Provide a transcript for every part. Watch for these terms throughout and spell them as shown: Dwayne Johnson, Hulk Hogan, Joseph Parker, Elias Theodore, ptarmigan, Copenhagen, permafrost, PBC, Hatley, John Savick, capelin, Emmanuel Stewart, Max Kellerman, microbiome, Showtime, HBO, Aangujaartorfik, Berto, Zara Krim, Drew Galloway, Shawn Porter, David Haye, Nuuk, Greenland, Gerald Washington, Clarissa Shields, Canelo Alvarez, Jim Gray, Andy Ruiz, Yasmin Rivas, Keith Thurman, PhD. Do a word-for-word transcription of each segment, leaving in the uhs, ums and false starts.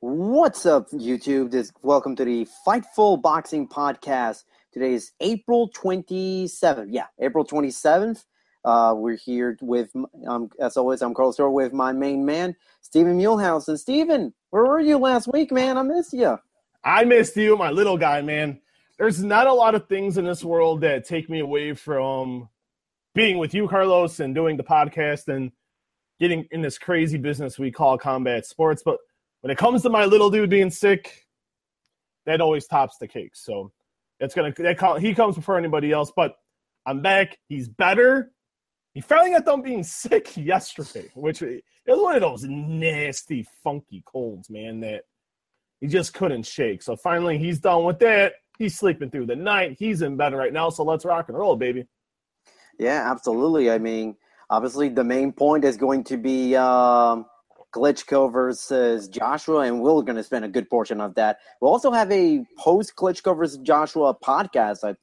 What's up, YouTube? This, welcome to the Fightful Boxing Podcast. Today is April twenty-seventh. Yeah, April twenty-seventh. Uh, we're here with, um, as always, I'm Carlos Dorr with my main man, Stephen Muehlhausen. Stephen, where were you last week, man? I missed you. I missed you, my little guy, man. There's not a lot of things in this world that take me away from being with you, Carlos, and doing the podcast and getting in this crazy business we call combat sports, but when it comes to my little dude being sick, that always tops the cake. So that's gonna that call, he comes before anybody else. But I'm back. He's better. He finally got done being sick yesterday, which it was one of those nasty, funky colds, man, that he just couldn't shake. So finally, he's done with that. He's sleeping through the night. He's in bed right now. So let's rock and roll, baby. Yeah, absolutely. I mean, obviously, the main point is going to be. Um... Klitschko versus Joshua, and we're going to spend a good portion of that. We'll also have a post-Klitschko versus Joshua podcast, like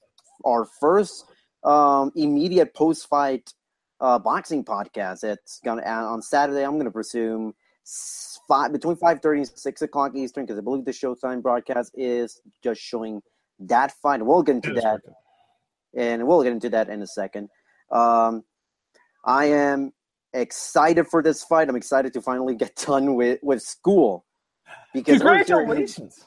our first um, immediate post-fight uh, boxing podcast. It's going to on Saturday. I'm going to presume five, between five thirty and six o'clock Eastern, because I believe the Showtime broadcast is just showing that fight. We'll get into that, and we'll get into that in a second. Um, I am... excited for this fight. I'm excited to finally get done with, with school. Because congratulations.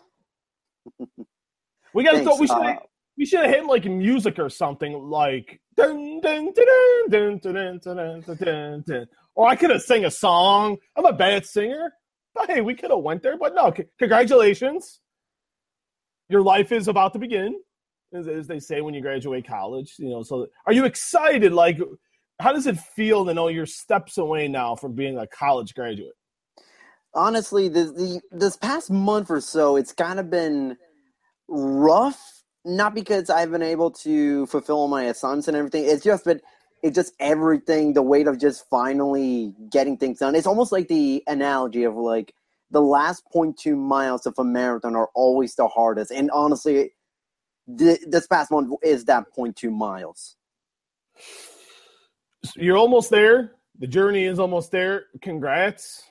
we got to we should uh, we should have hit like music or something like dun, dun, dun, dun, dun, dun, dun, dun. Or I could have sang a song. I'm a bad singer, but hey, we could have went there. But no, c- congratulations. Your life is about to begin, as, as they say when you graduate college. You know, so are you excited? Like, how does it feel to know you're steps away now from being a college graduate? Honestly, this, the, this past month or so, it's kind of been rough, not because I've been able to fulfill my assignments and everything. It's just been it's just everything, the weight of just finally getting things done. It's almost like the analogy of like the last zero point two miles of a marathon are always the hardest. And honestly, th- this past month is that zero point two miles. You're almost there. The journey is almost there. Congrats.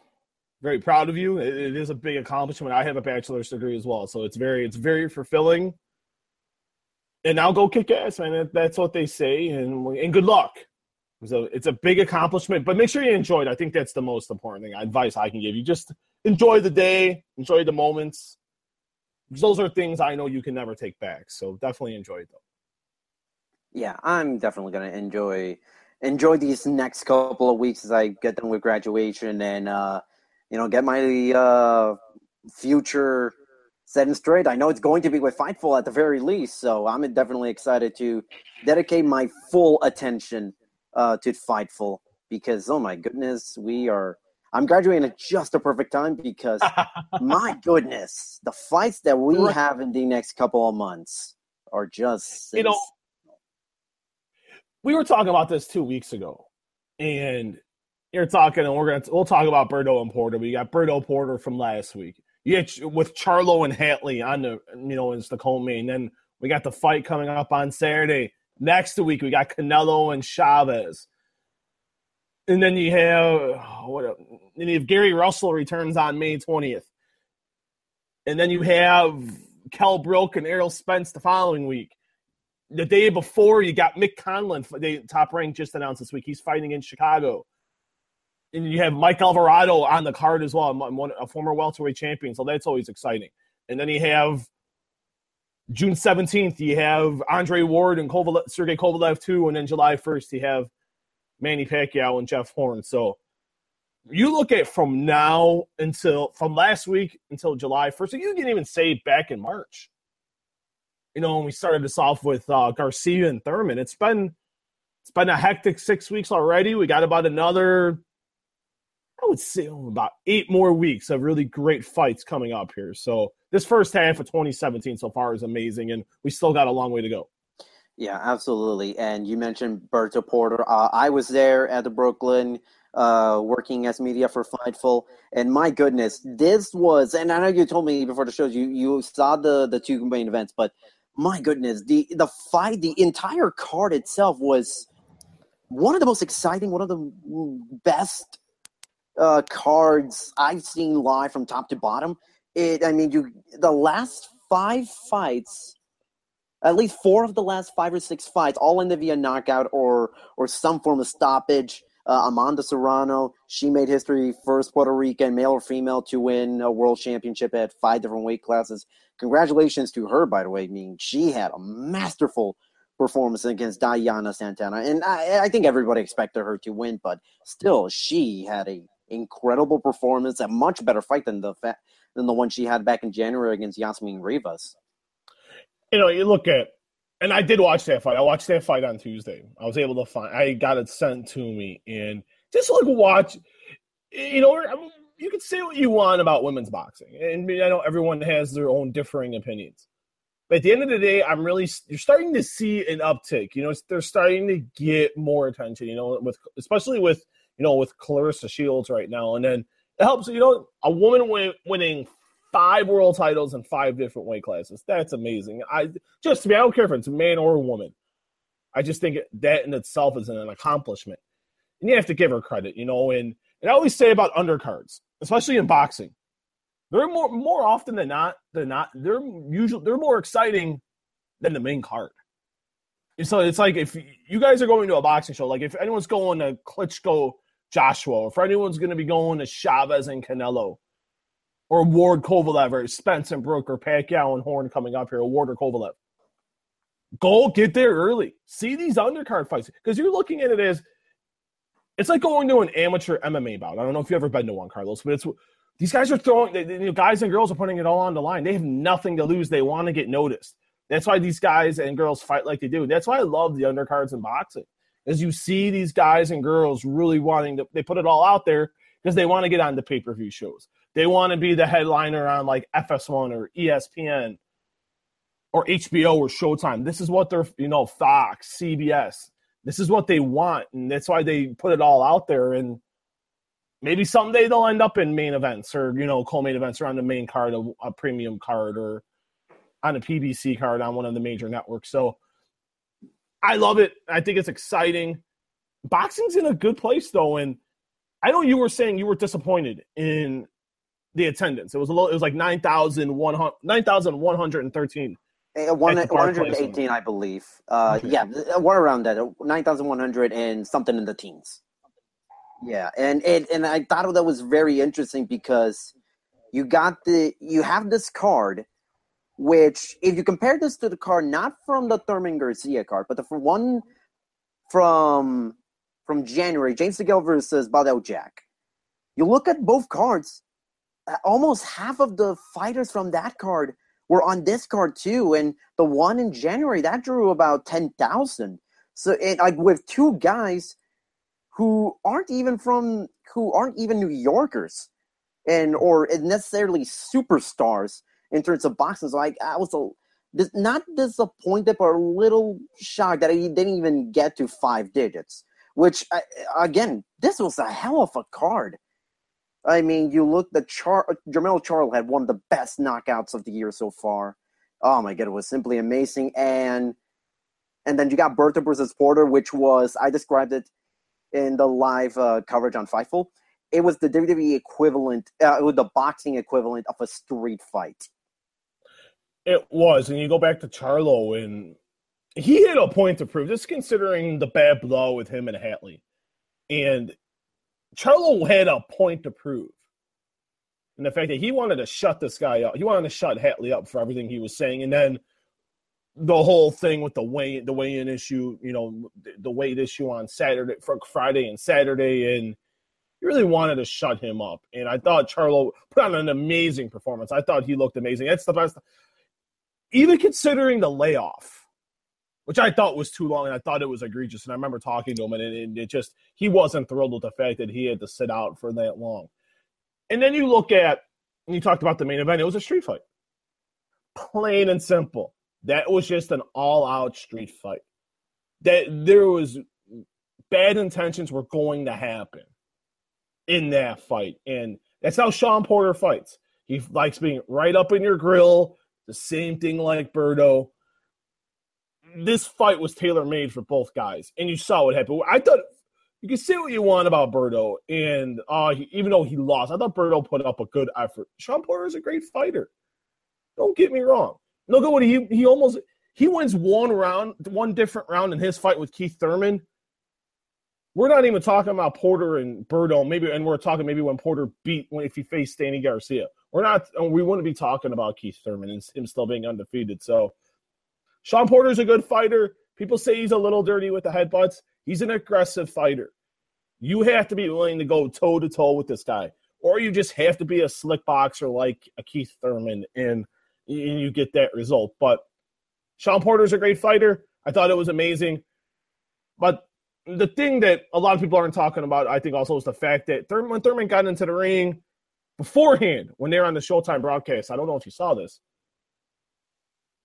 Very proud of you. It, it is a big accomplishment. I have a bachelor's degree as well, so it's very it's very fulfilling. And now go kick ass, man. That's what they say, and and good luck. So it's a big accomplishment, but make sure you enjoy it. I think that's the most important thing, advice I can give you. Just enjoy the day, enjoy the moments. Those are things I know you can never take back, so definitely enjoy it, though. Yeah, I'm definitely going to enjoy Enjoy these next couple of weeks as I get done with graduation and, uh, you know, get my uh, future set and straight. I know it's going to be with Fightful at the very least, so I'm definitely excited to dedicate my full attention uh, to Fightful because, oh my goodness, we are – I'm graduating at just the perfect time because, my goodness, the fights that we have in the next couple of months are just – you know, we were talking about this two weeks ago, and you're talking, and we're gonna we'll talk about Berto and Porter. We got Berto Porter from last week. You had, with Charlo and Hatley on the you know it's the co-main. Then we got the fight coming up on Saturday next week. We got Canelo and Chavez, and then you have what? And you have Gary Russell returns on May twentieth, and then you have Kell Brook and Errol Spence the following week. The day before, you got Mick Conlon, the top rank, just announced this week. He's fighting in Chicago. And you have Mike Alvarado on the card as well, a former welterweight champion, so that's always exciting. And then you have June seventeenth, you have Andre Ward and Kovalev, Sergey Kovalev, too. And then July first, you have Manny Pacquiao and Jeff Horn. So you look at from now until – from last week until July first, so you didn't even say back in March. You know, when we started this off with uh, Garcia and Thurman, it's been it's been a hectic six weeks already. We got about another, I would say, oh, about eight more weeks of really great fights coming up here. So this first half of twenty seventeen so far is amazing, and we still got a long way to go. Yeah, absolutely. And you mentioned Berto Porter. Uh, I was there at the Brooklyn uh, working as media for Fightful, and my goodness, this was – and I know you told me before the show, you, you saw the, the two main events, but – my goodness, the, the fight, the entire card itself was one of the most exciting, one of the best uh, cards I've seen live from top to bottom. It, I mean, you the last five fights, at least four of the last five or six fights, all ended via knockout or or some form of stoppage. Uh, Amanda Serrano, she made history, first Puerto Rican, male or female, to win a world championship at five different weight classes. Congratulations to her, by the way. I mean, she had a masterful performance against Diana Santana, and I, I think everybody expected her to win, but still, she had an incredible performance, a much better fight than the fa- than the one she had back in January against Yasmin Rivas. You know, you look at And I did watch that fight. I watched that fight on Tuesday. I was able to find – I got it sent to me. And just like watch – you know, I mean, you can say what you want about women's boxing. And I know everyone has their own differing opinions. But at the end of the day, I'm really – you're starting to see an uptick. You know, they're starting to get more attention, you know, with especially with, you know, with Clarissa Shields right now. And then it helps, you know, a woman win, winning – five world titles in five different weight classes. That's amazing. I just to me, I don't care if it's a man or a woman. I just think that in itself is an accomplishment. And you have to give her credit, you know. And, and I always say about undercards, especially in boxing, they're more more often than not they're not they're usually they're more exciting than the main card. And so it's like if you guys are going to a boxing show, like if anyone's going to Klitschko Joshua, or if anyone's going to be going to Chavez and Canelo, or Ward Kovalev, or Spence and Brook, or Pacquiao and Horn coming up here, or Ward or Kovalev. Go get there early. See these undercard fights. Because you're looking at it as, it's like going to an amateur M M A bout. I don't know if you've ever been to one, Carlos, but it's these guys are throwing, they, you know, guys and girls are putting it all on the line. They have nothing to lose. They want to get noticed. That's why these guys and girls fight like they do. That's why I love the undercards in boxing, is you see these guys and girls really wanting to, they put it all out there because they want to get on the pay-per-view shows. They want to be the headliner on like F S one or E S P N or H B O or Showtime. This is what they're, you know, Fox, C B S. This is what they want, and that's why they put it all out there. And maybe someday they'll end up in main events or, you know, co-main events or on the main card, a, a premium card, or on a P B C card on one of the major networks. So I love it. I think it's exciting. Boxing's in a good place, though, and I know you were saying you were disappointed in – the attendance. It was a little, it was like nine thousand one hundred thirteen. one hundred eighteen, I believe. Uh, okay. Yeah, we're around that. nine thousand one hundred and something in the teens. Yeah, and, and and I thought that was very interesting because you got the, you have this card, which if you compare this to the card, not from the Thurman Garcia card, but the for one from, from January, James DeGale versus Badal Jack. You look at both cards, almost half of the fighters from that card were on this card too. And the one in January, that drew about ten thousand. So it, like with two guys who aren't even from, who aren't even New Yorkers and, or necessarily superstars in terms of boxing. So I, I was a, dis, not disappointed, but a little shocked that he didn't even get to five digits, which I, again, this was a hell of a card. I mean, you look, the Char- Jermell Charlo had one of the best knockouts of the year so far. Oh my God, it was simply amazing. And, and then you got Berto versus Porter, which was, I described it in the live uh, coverage on Fightful. It was the W W E equivalent, uh, it was the boxing equivalent of a street fight. It was, and you go back to Charlo, and he had a point to prove, just considering the bad blow with him and Hatley. And Charlo had a point to prove. And the fact that he wanted to shut this guy up, he wanted to shut Hatley up for everything he was saying, and then the whole thing with the weigh the weigh-in issue, you know, the weight issue on Saturday, for Friday and Saturday, and he really wanted to shut him up. And I thought Charlo put on an amazing performance. I thought he looked amazing. That's the best. Even considering the layoff, which I thought was too long, and I thought it was egregious. And I remember talking to him, and it, it just he wasn't thrilled with the fact that he had to sit out for that long. And then you look at, and you talked about the main event, it was a street fight. Plain and simple. That was just an all-out street fight. That there was bad intentions were going to happen in that fight. And that's how Shawn Porter fights. He likes being right up in your grill, the same thing like Berto. This fight was tailor-made for both guys, and you saw what happened. I thought you can say what you want about Berto, and uh, he, even though he lost, I thought Berto put up a good effort. Shawn Porter is a great fighter. Don't get me wrong. Look at what he he almost he wins one round, one different round in his fight with Keith Thurman. We're not even talking about Porter and Berto, maybe, and we're talking maybe when Porter beat when if he faced Danny Garcia. We're not we wouldn't be talking about Keith Thurman and him still being undefeated. So Shawn Porter's a good fighter. People say he's a little dirty with the headbutts. He's an aggressive fighter. You have to be willing to go toe to toe with this guy, or you just have to be a slick boxer like a Keith Thurman and and you get that result. But Shawn Porter's a great fighter. I thought it was amazing. But the thing that a lot of people aren't talking about, I think, also is the fact that Thurman, when Thurman got into the ring beforehand, when they were on the Showtime broadcast, I don't know if you saw this,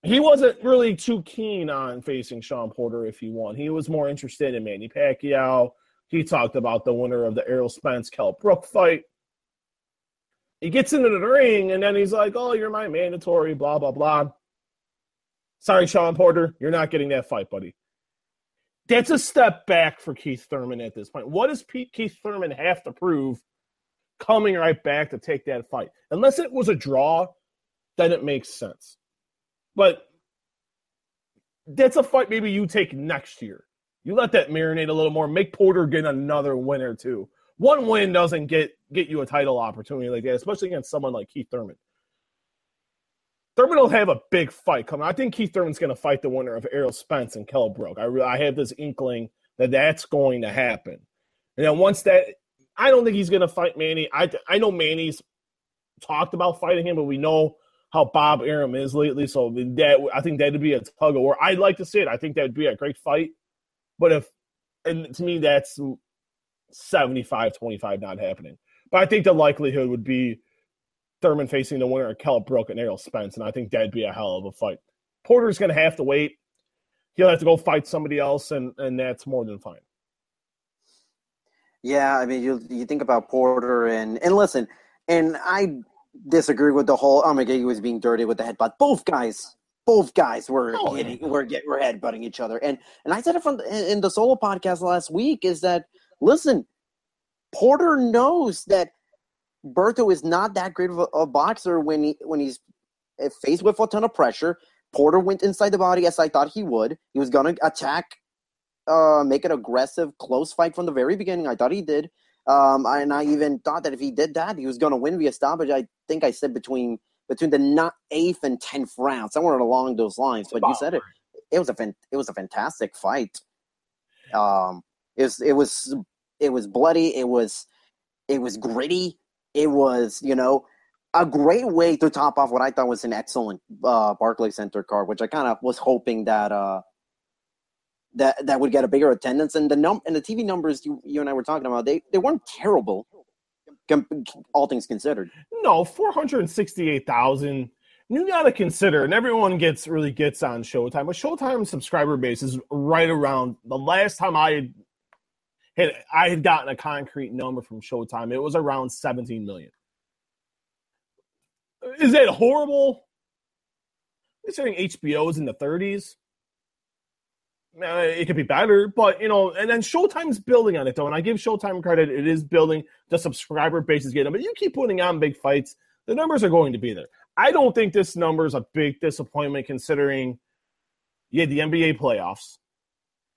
he wasn't really too keen on facing Shawn Porter if he won. He was more interested in Manny Pacquiao. He talked about the winner of the Errol Spence Kell Brook fight. He gets into the ring, and then he's like, oh, you're my mandatory, blah, blah, blah. Sorry, Shawn Porter, you're not getting that fight, buddy. That's a step back for Keith Thurman at this point. What does Pete Keith Thurman have to prove coming right back to take that fight? Unless it was a draw, then it makes sense. But that's a fight maybe you take next year. You let that marinate a little more. Make Porter get another win or two. One win doesn't get, get you a title opportunity like that, especially against someone like Keith Thurman. Thurman will have a big fight coming. I think Keith Thurman's going to fight the winner of Errol Spence and Kell Brook. I, re- I have this inkling that that's going to happen. And then once that – I don't think he's going to fight Manny. I, I know Manny's talked about fighting him, but we know how Bob Arum is lately. So that I think that would be a tug of war. I'd like to see it. I think that would be a great fight. But if – and to me, that's – seventy-five twenty-five not happening. But I think the likelihood would be Thurman facing the winner of Kell Brook and Errol Spence, and I think that'd be a hell of a fight. Porter's going to have to wait. He'll have to go fight somebody else, and, and that's more than fine. Yeah, I mean, you you think about Porter, and, and listen, and I disagree with the whole, oh my God, he was being dirty with the headbutt. Both guys, both guys were oh, hitting, yeah. were, were headbutting each other. And, and I said it from the, in the solo podcast last week is that, listen, Porter knows that Berto is not that great of a, a boxer when he when he's faced with a ton of pressure. Porter went inside the body as I thought he would. He was going to attack, uh, make an aggressive, close fight from the very beginning. I thought he did. Um, I, and I even thought that if he did that, he was going to win via stoppage. I think I said between between the not eighth and tenth round, somewhere along those lines. But you said it. It was a fan, it was a fantastic fight. Um, it was it was. It was bloody. It was, it was gritty. It was, you know, a great way to top off what I thought was an excellent uh, Barclays Center card, which I kind of was hoping that uh, that that would get a bigger attendance. And the num and the T V numbers you, you and I were talking about, they they weren't terrible, all things considered. No, four hundred sixty-eight thousand. You got to consider, and everyone gets really gets on Showtime, but Showtime subscriber base is right around the last time I had I had gotten a concrete number from Showtime. It was around seventeen million. Is that horrible? Considering H B O is in the thirties, it could be better, but you know, and then Showtime's building on it though, and I give Showtime credit; it is building. The subscriber base is getting, but you keep putting on big fights, the numbers are going to be there. I don't think this number is a big disappointment considering you had the N B A playoffs,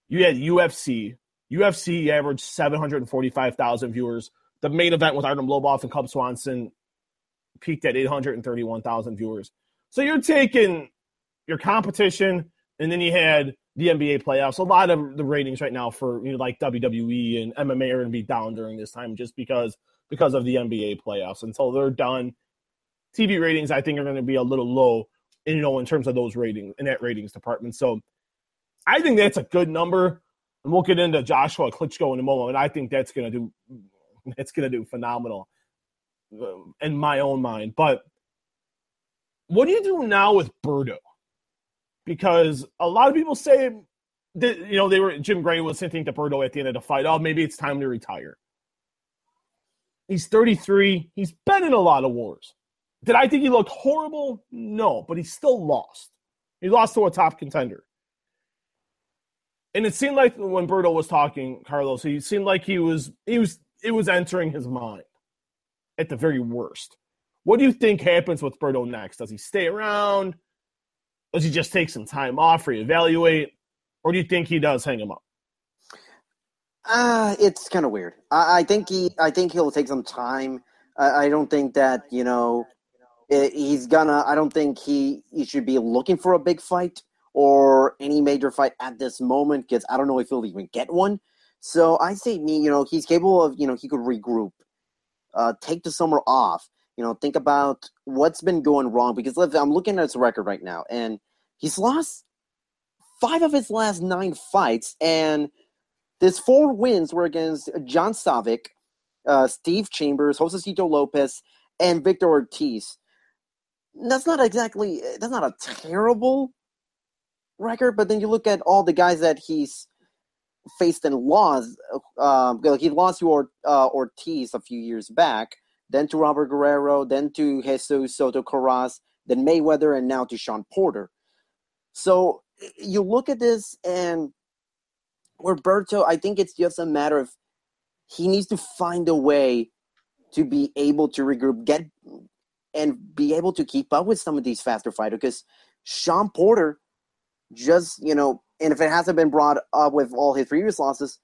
you had U F C. U F C averaged seven hundred forty-five thousand viewers. The main event with Artem Lobov and Cub Swanson peaked at eight hundred thirty-one thousand viewers. So you're taking your competition, and then you had the N B A playoffs. A lot of the ratings right now for, you know, like W W E and M M A are going to be down during this time just because because of the N B A playoffs. Until they're done, T V ratings, I think, are going to be a little low, you know, in terms of those ratings, in that ratings department. So I think that's a good number. And we'll get into Joshua Klitschko in a moment. And I think that's going to do that's going to do phenomenal in my own mind. But what do you do now with Berto? Because a lot of people say that, you know, they were Jim Gray was hinting to Berto at the end of the fight, oh, maybe it's time to retire. He's thirty-three. He's been in a lot of wars. Did I think he looked horrible? No, but he still lost. He lost to a top contender. And it seemed like when Berto was talking, Carlos, he seemed like he was he was it was entering his mind at the very worst. What do you think happens with Berto next? Does he stay around? Does he just take some time off, reevaluate? Or do you think he does hang him up? Uh, it's kind of weird. I, I think he I think he'll take some time. I, I don't think that, you know, he's gonna – I don't think he, he should be looking for a big fight or any major fight at this moment because I don't know if he'll even get one. So I say, me, you know, he's capable of – you know, he could regroup, uh, take the summer off, you know, think about what's been going wrong because I'm looking at his record right now, and he's lost five of his last nine fights, and his four wins were against John Savick, uh, Steve Chambers, Josecito Lopez, and Victor Ortiz. That's not exactly – that's not a terrible record, but then you look at all the guys that he's faced and lost. Um, he lost to Or, uh, Ortiz a few years back, then to Robert Guerrero, then to Jesus Soto Corraz, then Mayweather, and now to Shawn Porter. So you look at this, and Berto, I think it's just a matter of he needs to find a way to be able to regroup, get – and be able to keep up with some of these faster fighters because Shawn Porter just, you know, and if it hasn't been brought up with all his previous losses,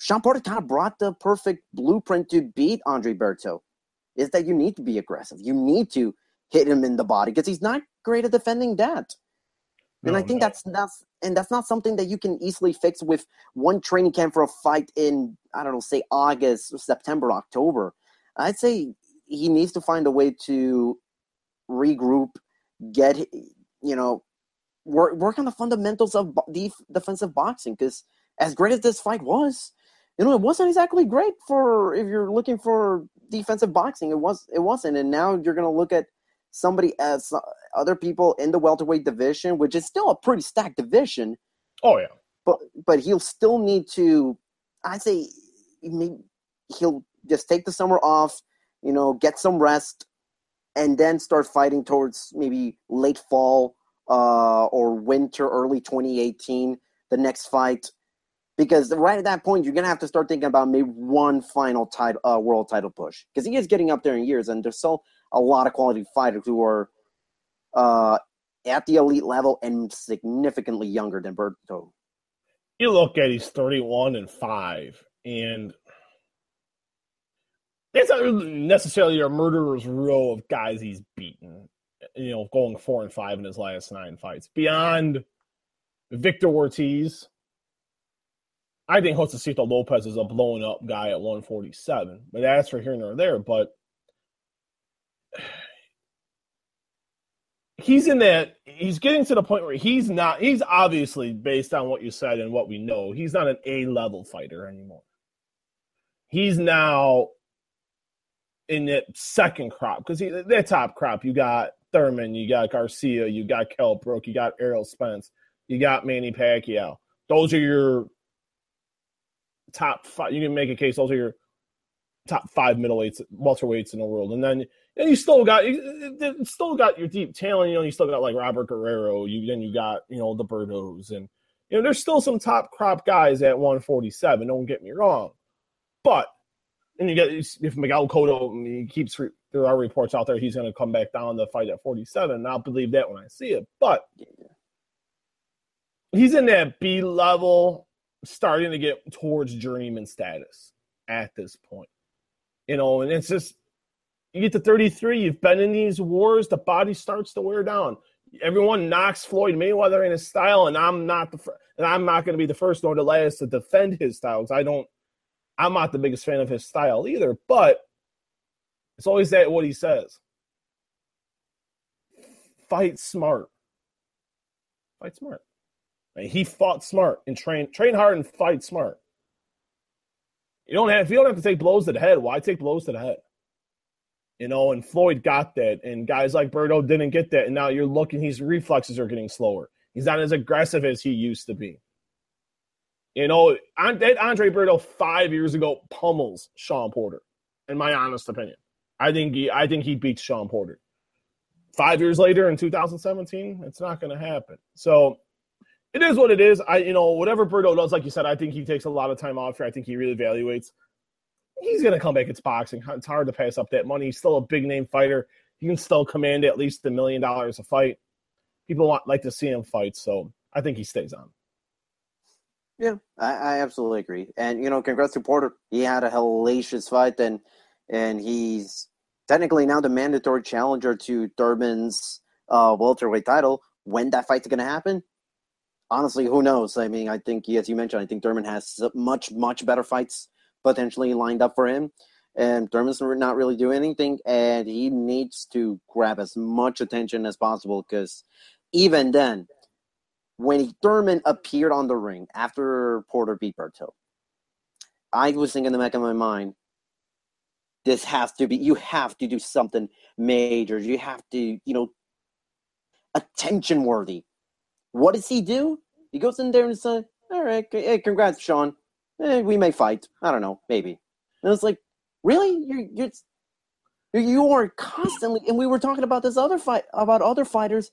Shawn Porter kind of brought the perfect blueprint to beat Andre Berto is that you need to be aggressive. You need to hit him in the body because he's not great at defending that. And no, I think no. that's, that's, and that's not something that you can easily fix with one training camp for a fight in, I don't know, say August, September, October. I'd say he needs to find a way to regroup, get, you know, work, work on the fundamentals of def- defensive boxing. Because as great as this fight was, you know, it wasn't exactly great for, if you're looking for defensive boxing, it was, it wasn't. And now you're going to look at somebody as uh, other people in the welterweight division, which is still a pretty stacked division. Oh yeah. But, but he'll still need to, I'd say maybe he'll just take the summer off, you know, get some rest, and then start fighting towards maybe late fall uh, or winter, early twenty eighteen, the next fight. Because right at that point, you're going to have to start thinking about maybe one final title, uh, world title push. Because he is getting up there in years, and there's still a lot of quality fighters who are uh, at the elite level and significantly younger than Berto. You look at he's thirty-one and five, and it's not necessarily a murderer's row of guys he's beaten, you know, going four and five in his last nine fights. Beyond Victor Ortiz, I think Josecito Lopez is a blown up guy at one forty-seven, but that's for here nor there. But he's in that – he's getting to the point where he's not – he's obviously, based on what you said and what we know, he's not an A-level fighter anymore. He's now in that second crop because that top crop, you got Thurman, you got Garcia, you got Kell Brook, you got Errol Spence, you got Manny Pacquiao. Those are your top five. You can make a case those are your top five middleweights, welterweights in the world. And then and you still got you still got your deep talent. You know, you still got like Robert Guerrero. You then you got you know the Bertos, and you know there's still some top crop guys at one forty-seven. Don't get me wrong, but and you get if Miguel Cotto he keeps there are reports out there he's going to come back down to fight at forty-seven. And I'll believe that when I see it, but. He's in that B level, starting to get towards journeyman status at this point. You know, and it's just, you get to thirty-three, you've been in these wars, the body starts to wear down. Everyone knocks Floyd Mayweather in his style, and I'm not the fir- and I'm not going to be the first nor the last to defend his style, because I don't, I'm not the biggest fan of his style either, but it's always that what he says. Fight smart. Fight smart. He fought smart and trained, train hard and fight smart. You don't have, if you don't have to take blows to the head, why take blows to the head? You know, and Floyd got that, and guys like Berto didn't get that, and now you're looking, his reflexes are getting slower. He's not as aggressive as he used to be. You know, that Andre Berto five years ago pummels Shawn Porter, in my honest opinion. I think he, I think he beats Shawn Porter. Five years later in two thousand seventeen, it's not going to happen. So, it is what it is. I, you know, whatever Berto does, like you said, I think he takes a lot of time off here. I think he reevaluates. He's going to come back. It's boxing. It's hard to pass up that money. He's still a big-name fighter. He can still command at least a million dollars a fight. People want like to see him fight, so I think he stays on. Yeah, I, I absolutely agree. And, you know, congrats to Porter. He had a hellacious fight, and, and he's technically now the mandatory challenger to Thurman's uh, welterweight title. When that fight's going to happen? Honestly, who knows? I mean, I think, as you mentioned, I think Thurman has much, much better fights potentially lined up for him. And Thurman's not really doing anything, and he needs to grab as much attention as possible because even then, when Thurman appeared on the ring after Porter beat Berto, I was thinking in the back of my mind, this has to be – you have to do something major. You have to, you know, attention-worthy. What does he do? He goes in there and says, all right, hey, congrats, Shawn. Eh, we may fight. I don't know, maybe. And it's like, really? You're, you're, you are constantly – and we were talking about this other fight – about other fighters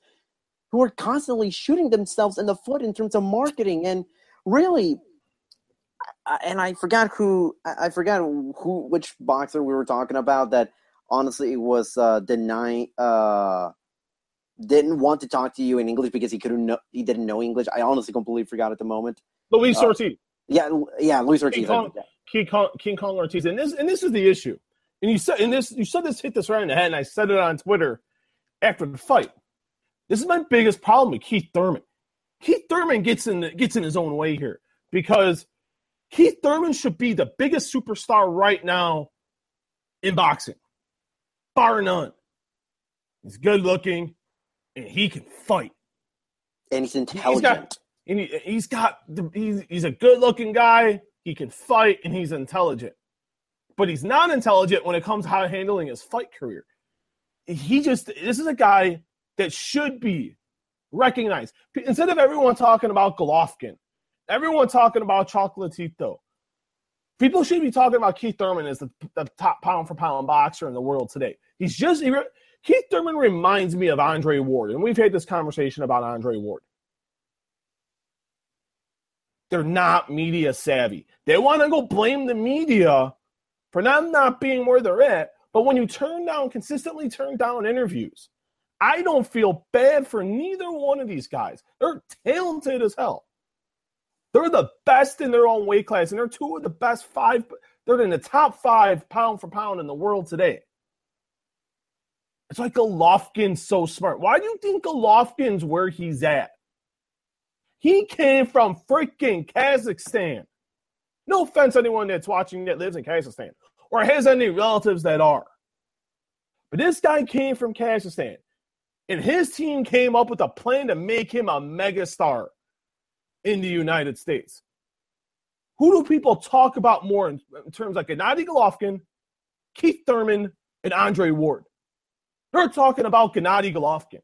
who are constantly shooting themselves in the foot in terms of marketing. And really – and I forgot who – I forgot who which boxer we were talking about that honestly was uh, denying uh, – didn't want to talk to you in English because he couldn't know, he didn't know English. I honestly completely forgot at the moment. Luis uh, Ortiz. Yeah, yeah, Luis Ortiz. King Kong, King Kong, King Kong Ortiz. And this and this is the issue. And you said and this you said this hit this right in the head, and I said it on Twitter after the fight. This is my biggest problem with Keith Thurman. Keith Thurman gets in the, gets in his own way here because Keith Thurman should be the biggest superstar right now in boxing. Bar none. He's good looking. And he can fight. And he's intelligent. He's got, and he, he's, got the, he's, he's a good-looking guy. He can fight, and he's intelligent. But he's not intelligent when it comes to how handling his fight career. He just – this is a guy that should be recognized. Instead of everyone talking about Golovkin, everyone talking about Chocolatito, people should be talking about Keith Thurman as the, the top pound-for-pound boxer in the world today. He's just he, – Keith Thurman reminds me of Andre Ward, and we've had this conversation about Andre Ward. They're not media savvy. They want to go blame the media for not, not being where they're at, but when you turn down, consistently turn down interviews, I don't feel bad for neither one of these guys. They're talented as hell. They're the best in their own weight class, and they're two of the best five. They're in the top five pound for pound in the world today. It's like Golovkin's so smart. Why do you think Golovkin's where he's at? He came from freaking Kazakhstan. No offense to anyone that's watching that lives in Kazakhstan or has any relatives that are. But this guy came from Kazakhstan, and his team came up with a plan to make him a megastar in the United States. Who do people talk about more in, in terms like Gennady Golovkin, Keith Thurman, and Andre Ward? They're talking about Gennady Golovkin.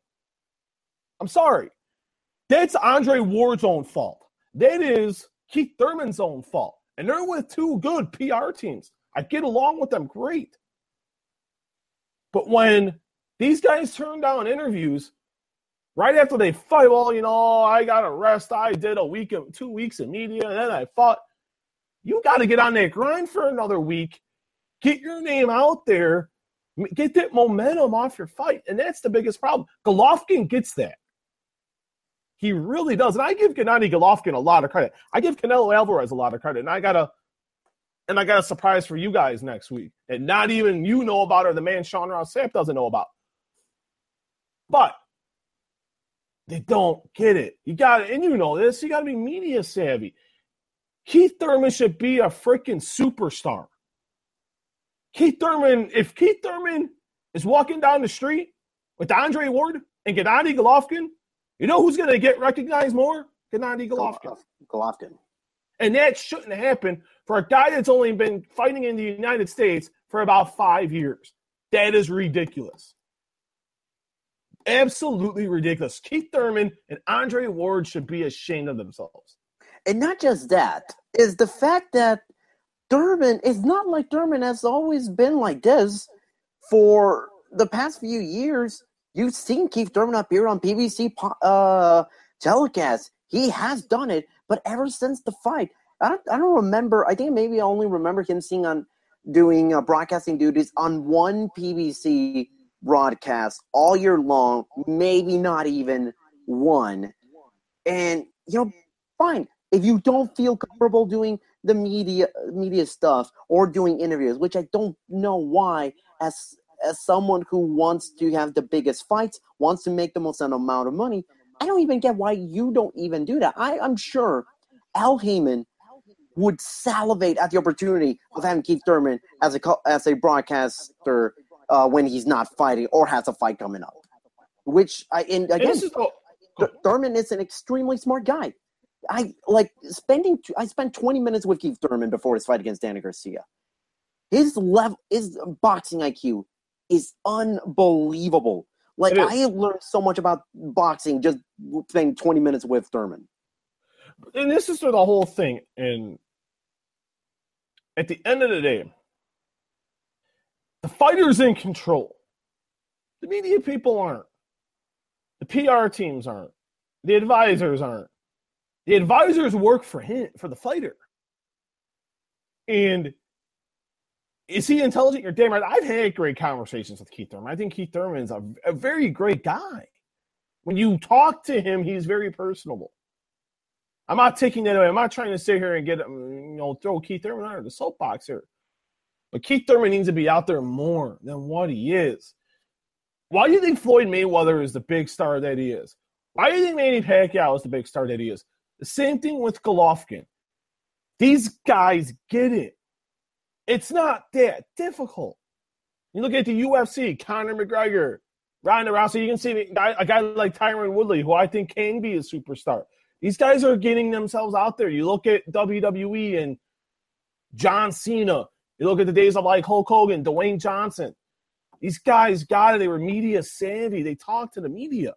I'm sorry. That's Andre Ward's own fault. That is Keith Thurman's own fault. And they're with two good P R teams. I get along with them great. But when these guys turn down interviews right after they fight, well, you know, I got a rest. I did a week of two weeks in media, and then I fought. You got to get on that grind for another week. Get your name out there. Get that momentum off your fight. And that's the biggest problem. Golovkin gets that. He really does. And I give Gennady Golovkin a lot of credit. I give Canelo Alvarez a lot of credit. And I got a and I got a surprise for you guys next week. And not even you know about, or the man Sean Ross Sapp doesn't know about. But they don't get it. You got it, and you know this. You got to be media savvy. Keith Thurman should be a freaking superstar. Keith Thurman, if Keith Thurman is walking down the street with Andre Ward and Gennady Golovkin, you know who's going to get recognized more? Gennady Golovkin. Golovkin. And that shouldn't happen for a guy that's only been fighting in the United States for about five years. That is ridiculous. Absolutely ridiculous. Keith Thurman and Andre Ward should be ashamed of themselves. And not just that, is the fact that Thurman is not like Thurman has always been like this for the past few years. You've seen Keith Thurman appear on P B C uh, telecasts. He has done it, but ever since the fight, I don't, I don't remember. I think maybe I only remember him seeing on doing uh, broadcasting duties on one P B C broadcast all year long, maybe not even one. And, you know, fine. If you don't feel comfortable doing the media media stuff or doing interviews, which I don't know why, as as someone who wants to have the biggest fights, wants to make the most amount of money, I don't even get why you don't even do that. I, I'm sure Al Heyman would salivate at the opportunity of having Keith Thurman as a, as a broadcaster uh, when he's not fighting or has a fight coming up. Which, I, and again, is, oh, Th- Thurman is an extremely smart guy. I like spending. I spent twenty minutes with Keith Thurman before his fight against Danny Garcia. His level, his boxing I Q is unbelievable. Like I learned so much about boxing just spending twenty minutes with Thurman. And this is sort of the whole thing. And at the end of the day, the fighter's in control. The media people aren't. The P R teams aren't. The advisors aren't. The advisors work for him, for the fighter. And is he intelligent? You're damn right. I've had great conversations with Keith Thurman. I think Keith Thurman is a, a very great guy. When you talk to him, he's very personable. I'm not taking that away. I'm not trying to sit here and get, you know, throw Keith Thurman under the soapbox here. But Keith Thurman needs to be out there more than what he is. Why do you think Floyd Mayweather is the big star that he is? Why do you think Manny Pacquiao is the big star that he is? The same thing with Golovkin. These guys get it. It's not that difficult. You look at the U F C, Conor McGregor, Ronda Rousey, you can see a guy, a guy like Tyron Woodley, who I think can be a superstar. These guys are getting themselves out there. You look at W W E and John Cena. You look at the days of like Hulk Hogan, Dwayne Johnson. These guys got it. They were media savvy. They talked to the media.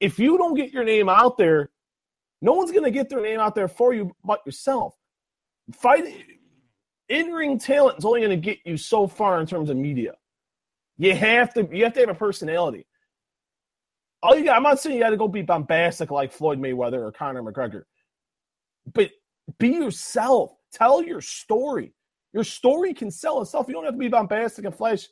If you don't get your name out there, no one's going to get their name out there for you but yourself. Fight in-ring talent is only going to get you so far in terms of media. You have to you have to have a personality. All you got, I'm not saying you got to go be bombastic like Floyd Mayweather or Conor McGregor, but be yourself. Tell your story. Your story can sell itself. You don't have to be bombastic and flash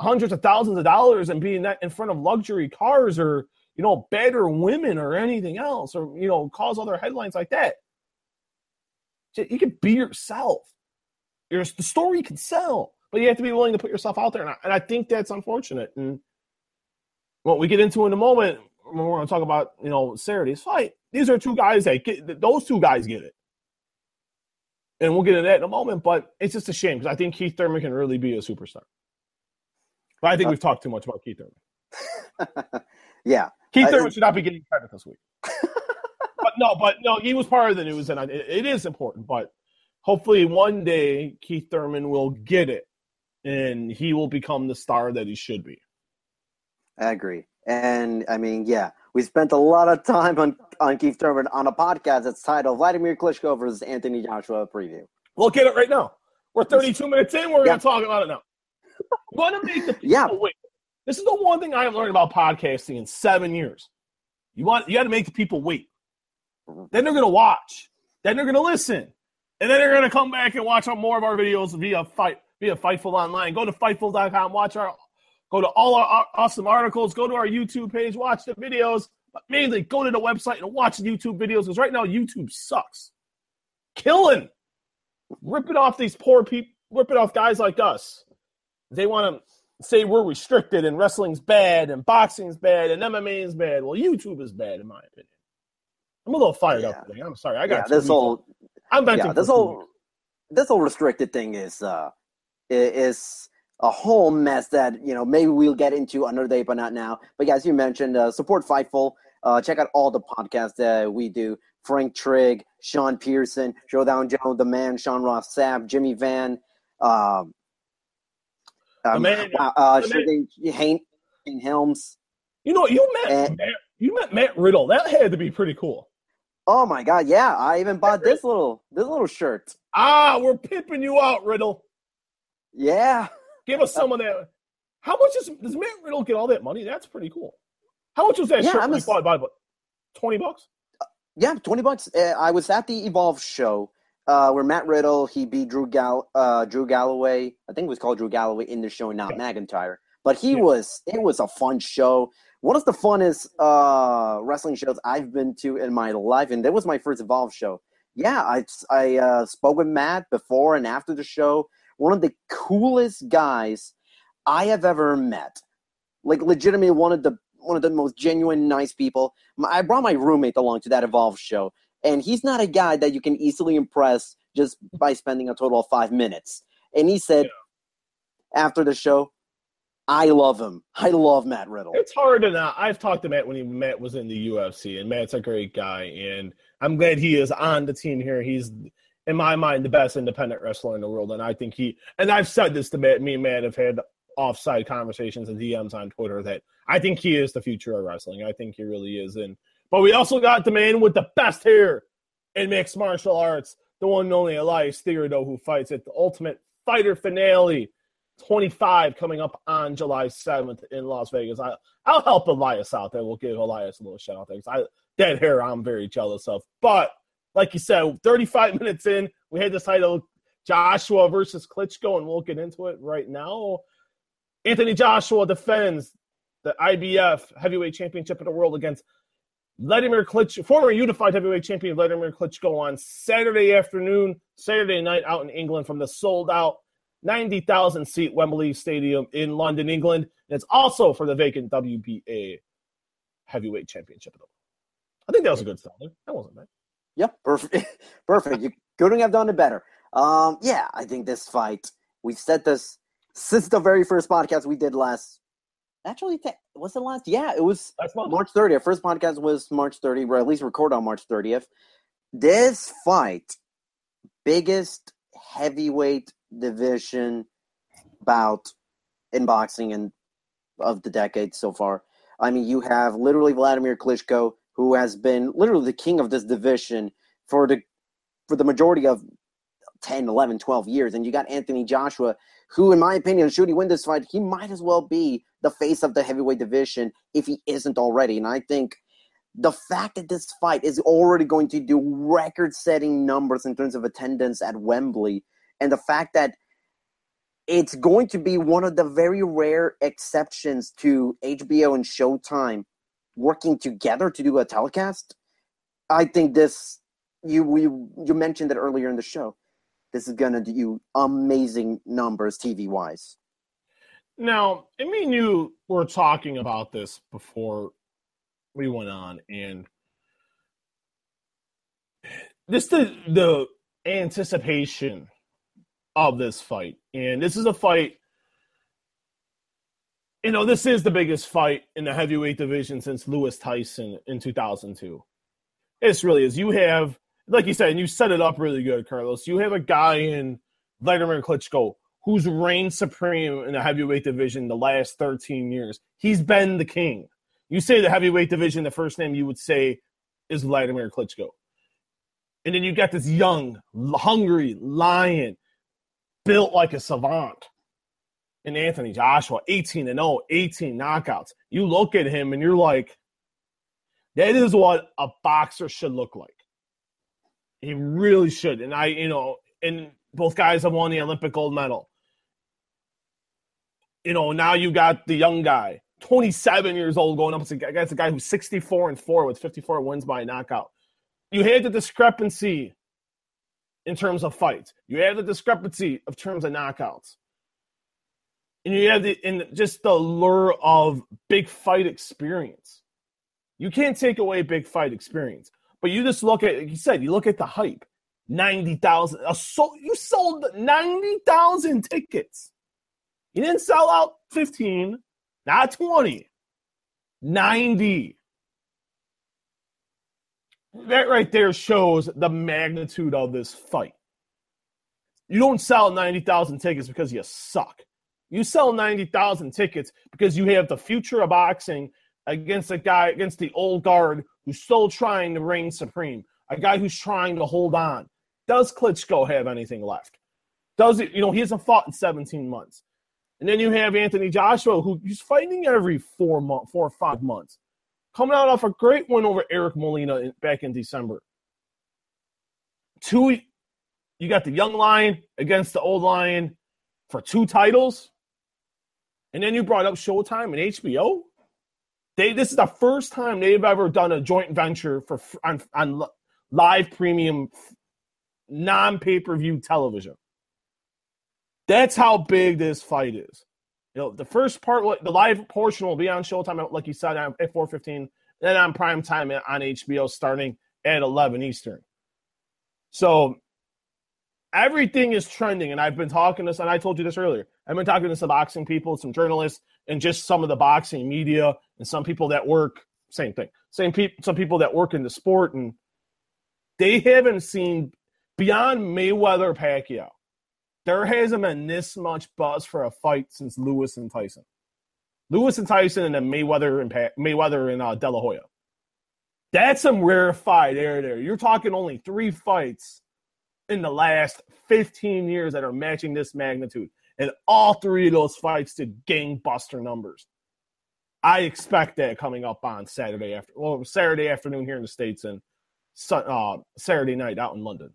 hundreds of thousands of dollars and be in front of luxury cars or, you know, better women or anything else, or, you know, cause other headlines like that. You can be yourself. Your, the story can sell, but you have to be willing to put yourself out there. And I, and I think that's unfortunate. And what we get into in a moment, when we're going to talk about, you know, Saturday's fight, these are two guys that get, those two guys get it. And we'll get into that in a moment, but it's just a shame because I think Keith Thurman can really be a superstar. But I think we've talked too much about Keith Thurman. Yeah. Keith I, Thurman I, should not be getting credit this week. But no, but no, he was part of the news, and I, it, it is important. But hopefully one day Keith Thurman will get it, and he will become the star that he should be. I agree. And, I mean, yeah, we spent a lot of time on, on Keith Thurman on a podcast that's titled Wladimir Klitschko versus Anthony Joshua Preview. Look at it right now. We're thirty-two minutes in. We're yeah. going to talk about it now. Want to make the people yeah. wait. This is the one thing I have learned about podcasting in seven years. You want you got to make the people wait. Then they're going to watch. Then they're going to listen. And then they're going to come back and watch more of our videos via Fight via Fightful online. Go to Fightful dot com. Watch our go to all our awesome articles. Go to our YouTube page. Watch the videos. But mainly go to the website and watch the YouTube videos, because right now YouTube sucks. Killing. Ripping off these poor people. Ripping off guys like us. They want to say we're restricted and wrestling's bad and boxing's bad and M M A's bad. Well, YouTube is bad in my opinion. I'm a little fired yeah. up today. I'm sorry. I got yeah, this whole. I'm back yeah, to this whole. Weeks. This whole restricted thing is uh, is a whole mess that, you know, maybe we'll get into another day, but not now. But yeah, as you mentioned, uh, support Fightful. Uh, check out all the podcasts that we do. Frank Trigg, Sean Pearson, Showdown Joe, the man, Sean Roth Sapp, Jimmy Van. Um, Um, man, uh, uh, man. Shane Helms. You know, you met and, Matt, you met Matt Riddle. That had to be pretty cool. Oh my God! Yeah, I even bought Matt this Riddle. little this little shirt. Ah, we're pimping you out, Riddle. Yeah, give us some of that. How much is, does Matt Riddle get all that money? That's pretty cool. How much was that yeah, shirt? I'm a, bought by twenty bucks. Uh, yeah, twenty bucks. Uh, I was at the Evolve show. Uh, where Matt Riddle, he beat Drew Gall- uh, Drew Galloway. I think it was called Drew Galloway in the show, not yeah. McIntyre. But he yeah. was – it was a fun show. One of the funnest uh, wrestling shows I've been to in my life, and that was my first Evolve show. Yeah, I, I uh, spoke with Matt before and after the show. One of the coolest guys I have ever met. Like, legitimately one of the one of the most genuine, nice people. I brought my roommate along to that Evolve show. And he's not a guy that you can easily impress just by spending a total of five minutes. And he said, yeah. after the show, I love him. I love Matt Riddle. It's hard to not. I've talked to Matt when he Matt was in the U F C, and Matt's a great guy. And I'm glad he is on the team here. He's, in my mind, the best independent wrestler in the world. And I think he – and I've said this to Matt. Me and Matt have had offside conversations and D Ms on Twitter that I think he is the future of wrestling. I think he really is. And – but we also got the man with the best hair in mixed martial arts, the one and only Elias Theodoe, who fights at the Ultimate Fighter Finale twenty-five coming up on July seventh in Las Vegas. I, I'll help Elias out there. We'll give Elias a little shout out there. I, that hair I'm very jealous of. But like you said, thirty-five minutes in, we had this title, Joshua versus Klitschko, and we'll get into it right now. Anthony Joshua defends the I B F Heavyweight Championship of the World against Wladimir Klitschko, former unified heavyweight champion Wladimir Klitschko, on Saturday afternoon, Saturday night out in England from the sold-out ninety thousand seat Wembley Stadium in London, England. And it's also for the vacant W B A heavyweight championship. I think that was a good style. That wasn't bad. Yep, perfect. Perfect. You couldn't have done it better. Um, yeah, I think this fight, we've said this since the very first podcast we did last Actually, th- was it last? Yeah, it was March thirtieth. Our first podcast was March thirtieth, or at least recorded on March thirtieth. This fight, biggest heavyweight division bout in boxing and of the decade so far. I mean, you have literally Wladimir Klitschko, who has been literally the king of this division for the for the majority of ten, eleven, twelve years. And you got Anthony Joshua, who, in my opinion, should he win this fight, he might as well be the face of the heavyweight division if he isn't already. And I think the fact that this fight is already going to do record-setting numbers in terms of attendance at Wembley, and the fact that it's going to be one of the very rare exceptions to H B O and Showtime working together to do a telecast, I think this you you, you mentioned that earlier in the show. This is going to do amazing numbers T V-wise. Now, I mean, you were talking about this before we went on, and this the, the anticipation of this fight. And this is a fight you know, this is the biggest fight in the heavyweight division since Lewis Tyson in two thousand two. This really is. You have, like you said, and you set it up really good, Carlos. You have a guy in Wladimir Klitschko who's reigned supreme in the heavyweight division the last thirteen years. He's been the king. You say the heavyweight division, the first name you would say is Wladimir Klitschko. And then you got this young, hungry lion built like a savant in Anthony Joshua, eighteen and oh, eighteen knockouts. You look at him and you're like, that is what a boxer should look like. He really should. And I, you know, and both guys have won the Olympic gold medal. You know, now you got the young guy, twenty-seven years old, going up against a guy who's sixty-four and four with fifty-four wins by knockout. You had the discrepancy in terms of fights. You had the discrepancy in terms of knockouts. And you have the and just the lure of big fight experience. You can't take away big fight experience. But you just look at, like you said, you look at the hype. ninety thousand. You sold ninety thousand tickets. You didn't sell out fifteen, not twenty. ninety. That right there shows the magnitude of this fight. You don't sell ninety thousand tickets because you suck. You sell ninety thousand tickets because you have the future of boxing against a guy, against the old guard who's still trying to reign supreme, a guy who's trying to hold on. Does Klitschko have anything left? Does it, you know, he hasn't fought in seventeen months. And then you have Anthony Joshua, who's fighting every four month, four or five months. Coming out off a great win over Eric Molina in, back in December. Two, you got the young lion against the old lion for two titles. And then you brought up Showtime and H B O. They, this is the first time they've ever done a joint venture for on, on live premium non-pay-per-view television. That's how big this fight is. You know, the first part, the live portion will be on Showtime, like you said, at four fifteen, then on primetime on H B O starting at eleven Eastern. So everything is trending, and I've been talking this, and I told you this earlier. I've been talking to some boxing people, some journalists, and just some of the boxing media, and some people that work, same thing, same people, some people that work in the sport, and they haven't seen beyond Mayweather Pacquiao. There hasn't been this much buzz for a fight since Lewis and Tyson. Lewis and Tyson and then Mayweather and pa- Mayweather and uh, De La Hoya. That's some rarefied air there. You're talking only three fights in the last fifteen years that are matching this magnitude. And all three of those fights did gangbuster numbers. I expect that coming up on Saturday after, well, Saturday afternoon here in the States and uh, Saturday night out in London.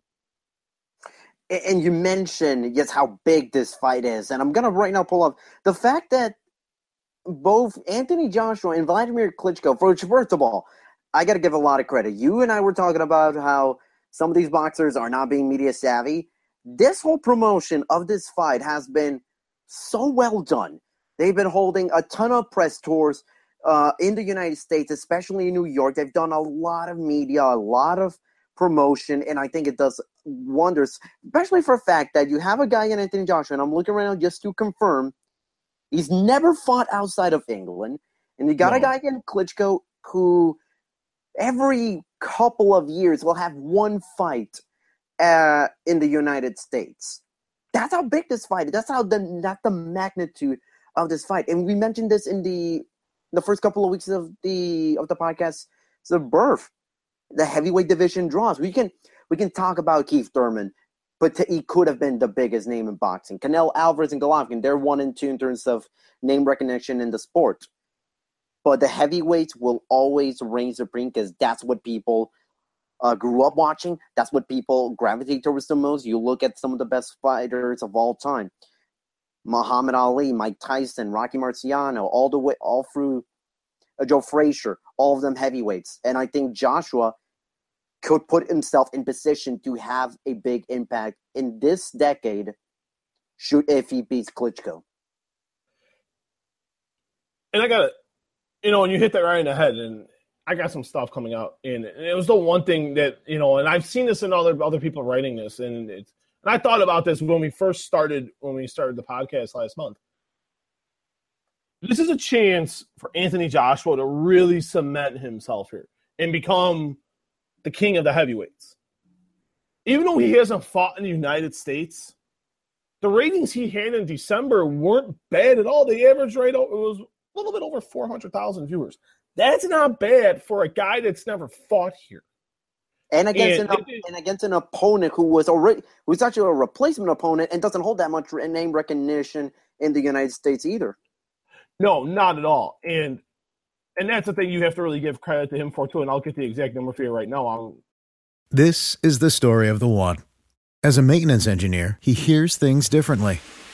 And you mentioned, yes, how big this fight is. And I'm going to right now pull up the fact that both Anthony Joshua and Wladimir Klitschko, first of all, I got to give a lot of credit. You and I were talking about how some of these boxers are not being media savvy. This whole promotion of this fight has been so well done. They've been holding a ton of press tours uh, in the United States, especially in New York. They've done a lot of media, a lot of promotion, and I think it does wonders, especially for a fact that you have a guy in Anthony Joshua, and I'm looking right now just to confirm, he's never fought outside of England, and you got no. a guy in Klitschko who every couple of years will have one fight uh, in the United States. That's how big this fight is. That's how the that's the magnitude of this fight, and we mentioned this in the the first couple of weeks of the of the podcast, the birth. The heavyweight division draws. We can we can talk about Keith Thurman, but to, he could have been the biggest name in boxing. Canelo Alvarez and Golovkin, they're one and two in terms of name recognition in the sport. But the heavyweights will always reign supreme because that's what people uh, grew up watching. That's what people gravitate towards the most. You look at some of the best fighters of all time. Muhammad Ali, Mike Tyson, Rocky Marciano, all the way all through uh, Joe Frazier, all of them heavyweights. And I think Joshua could put himself in position to have a big impact in this decade shoot if he beats Klitschko. And I got to, you know, and you hit that right in the head, and I got some stuff coming out, and it was the one thing that, you know, and I've seen this in other other people writing this, and it's, and I thought about this when we first started, when we started the podcast last month. this is a chance for Anthony Joshua to really cement himself here and become the king of the heavyweights. Even though he hasn't fought in the United States, the ratings he had in December weren't bad at all. The average rate was a little bit over four hundred thousand viewers. That's not bad for a guy that's never fought here. And against and, an and against an opponent who was already who's actually a replacement opponent and doesn't hold that much name recognition in the United States either. No, not at all. And and that's the thing you have to really give credit to him for too. And I'll get the exact number for you right now. I'm... This is the story of the one. As a maintenance engineer, he hears things differently.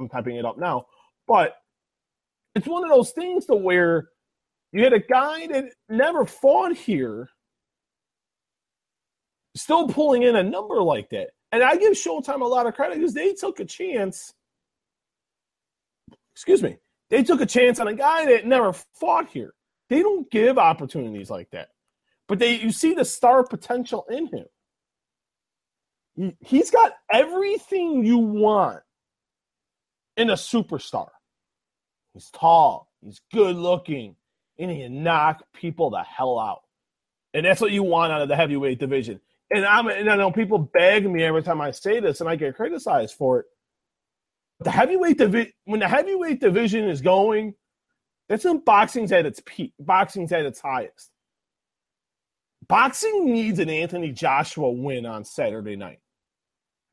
I'm typing it up now, but it's one of those things to where you had a guy that never fought here still pulling in a number like that. And I give Showtime a lot of credit because they took a chance. Excuse me. They took a chance on a guy that never fought here. They don't give opportunities like that, but they, you see the star potential in him. He, he's got everything you want in a superstar. He's tall, he's good looking, and he can knock people the hell out. And that's what you want out of the heavyweight division. And I'm and I know people beg me every time I say this, and I get criticized for it. But the heavyweight divi- when the heavyweight division is going, that's when boxing's at its peak. Boxing's at its highest. Boxing needs an Anthony Joshua win on Saturday night.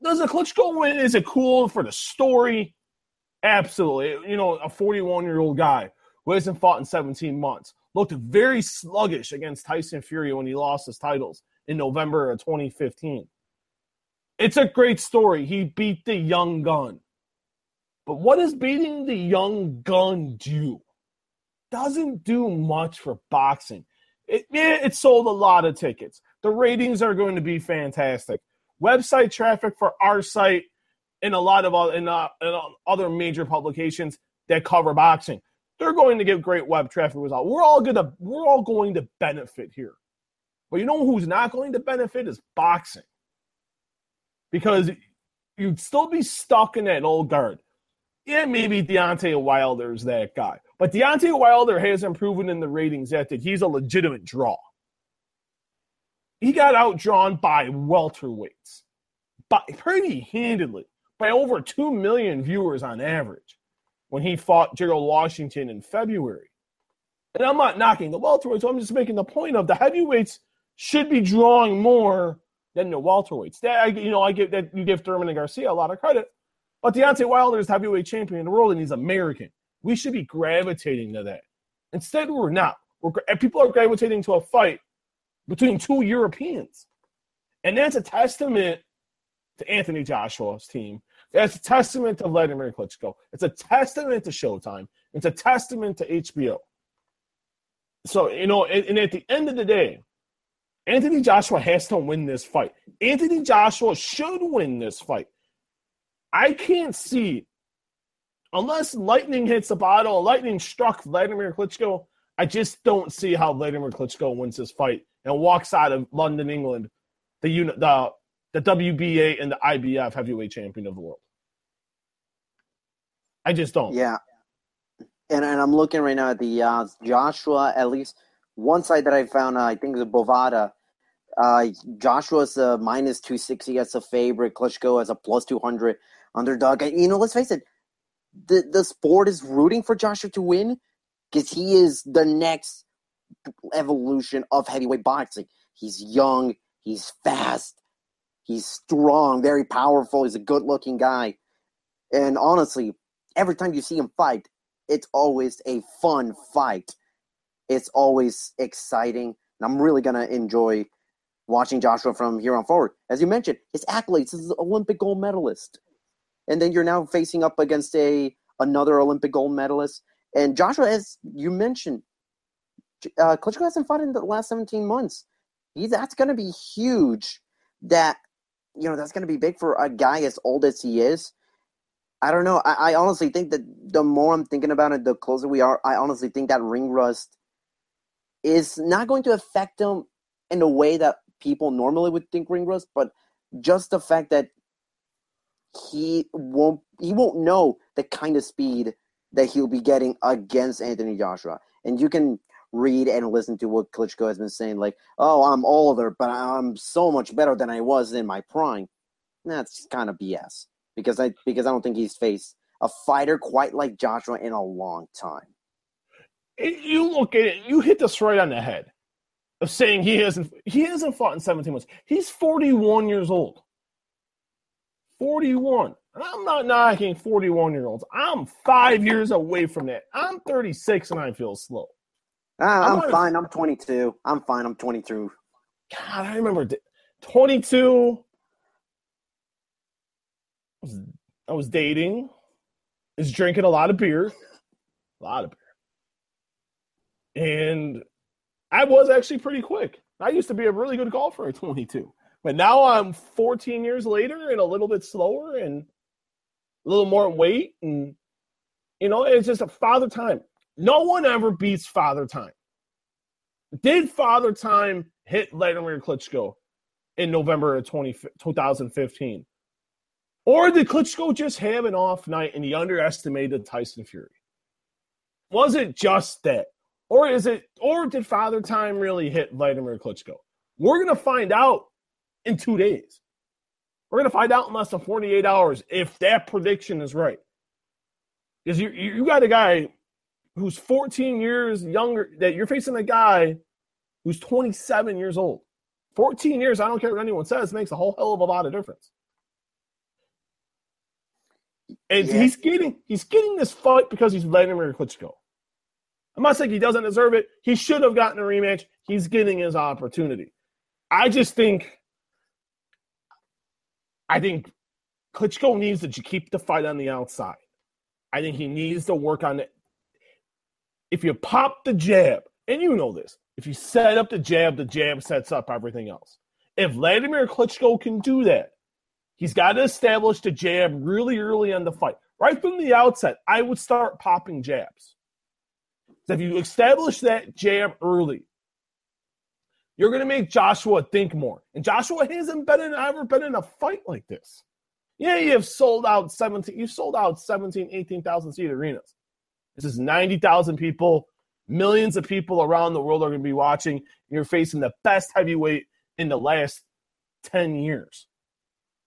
Does a Klitschko win? Is it cool for the story? Absolutely. You know, a forty-one-year-old guy who hasn't fought in seventeen months looked very sluggish against Tyson Fury when he lost his titles in November of twenty fifteen. It's a great story. He beat the young gun. But what does beating the young gun do? Doesn't do much for boxing. It, it sold a lot of tickets. The ratings are going to be fantastic. Website traffic for our site, in a lot of other, in, uh, in other major publications that cover boxing, they're going to give great web traffic results. We're all gonna, we're all going to benefit here. But you know who's not going to benefit is boxing, because you'd still be stuck in that old guard. Yeah, maybe Deontay Wilder's that guy, but Deontay Wilder hasn't proven in the ratings yet that he's a legitimate draw. He got outdrawn by welterweights, but pretty handedly, by over two million viewers on average when he fought Gerald Washington in February. And I'm not knocking the welterweights, so I'm just making the point of the heavyweights should be drawing more than the welterweights. That, you know, I give that you give Thurman and Garcia a lot of credit, but Deontay Wilder is the heavyweight champion in the world and he's American. We should be gravitating to that. Instead, we're not. We're, people are gravitating to a fight between two Europeans. And that's a testament to Anthony Joshua's team. That's a testament to Wladimir Klitschko. It's a testament to Showtime. It's a testament to H B O. So, you know, and, and at the end of the day, Anthony Joshua has to win this fight. Anthony Joshua should win this fight. I can't see, unless lightning hits the bottle, lightning struck Wladimir Klitschko, I just don't see how Wladimir Klitschko wins this fight and walks out of London, England, the unit, the the W B A and the I B F heavyweight champion of the world. I just don't. Yeah. And, and I'm looking right now at the odds. Uh, Joshua, at least one site that I found, uh, I think it's Bovada. Uh, Joshua's a minus two sixty as a favorite. Klitschko as a plus two hundred underdog. And, you know, let's face it, the, the sport is rooting for Joshua to win because he is the next evolution of heavyweight boxing. He's young. He's fast. He's strong, very powerful. He's a good-looking guy. And honestly, every time you see him fight, it's always a fun fight. It's always exciting. And I'm really going to enjoy watching Joshua from here on forward. As you mentioned, his accolades, he's an Olympic gold medalist. And then you're now facing up against a another Olympic gold medalist. And Joshua, as you mentioned, uh, Klitschko hasn't fought in the last seventeen months. He, that's going to be huge. That, you know, that's going to be big for a guy as old as he is. I don't know. I, I honestly think that the more I'm thinking about it, the closer we are. I honestly think that ring rust is not going to affect him in a way that people normally would think ring rust, but just the fact that he won't he won't know the kind of speed that he'll be getting against Anthony Joshua. And you can read and listen to what Klitschko has been saying, like, oh, I'm older, but I'm so much better than I was in my prime. That's kind of B S. Because I because I don't think he's faced a fighter quite like Joshua in a long time. You look at it, you hit this right on the head of saying he hasn't he hasn't fought in seventeen months. He's forty-one years old. forty-one. I'm not knocking forty-one-year-olds. I'm five years away from that. I'm thirty-six and I feel slow. Ah, I'm, I'm fine. A, I'm twenty-two. I'm fine. I'm twenty-two. God, I remember twenty-two. I was, I was dating. I was drinking a lot of beer. A lot of beer. And I was actually pretty quick. I used to be a really good golfer at twenty-two. But now I'm fourteen years later and a little bit slower and a little more weight. And, you know, it's just a father time. No one ever beats father time. Did father time hit Wladimir Klitschko in November of twenty fifteen? Or did Klitschko just have an off night and he underestimated Tyson Fury? Was it just that? Or is it? Or did father time really hit Wladimir Klitschko? We're going to find out. In two days. We're going to find out in less than forty-eight hours if that prediction is right. Because you, you got a guy who's fourteen years younger, that you're facing a guy who's twenty-seven years old. fourteen years, I don't care what anyone says, makes a whole hell of a lot of difference. And yeah. he's getting he's getting this fight because he's Wladimir Klitschko. I'm not saying he doesn't deserve it. He should have gotten a rematch. He's getting his opportunity. I just think... I think Klitschko needs to keep the fight on the outside. I think he needs to work on it. If you pop the jab, and you know this, if you set up the jab, the jab sets up everything else. If Wladimir Klitschko can do that, he's got to establish the jab really early in the fight. Right from the outset, I would start popping jabs. So if you establish that jab early, you're going to make Joshua think more. And Joshua hasn't been in, ever been in a fight like this. Yeah, you have sold out seventeen, you sold out seventeen, eighteen thousand seat arenas. This is ninety thousand people. Millions of people around the world are going to be watching. You're facing the best heavyweight in the last ten years.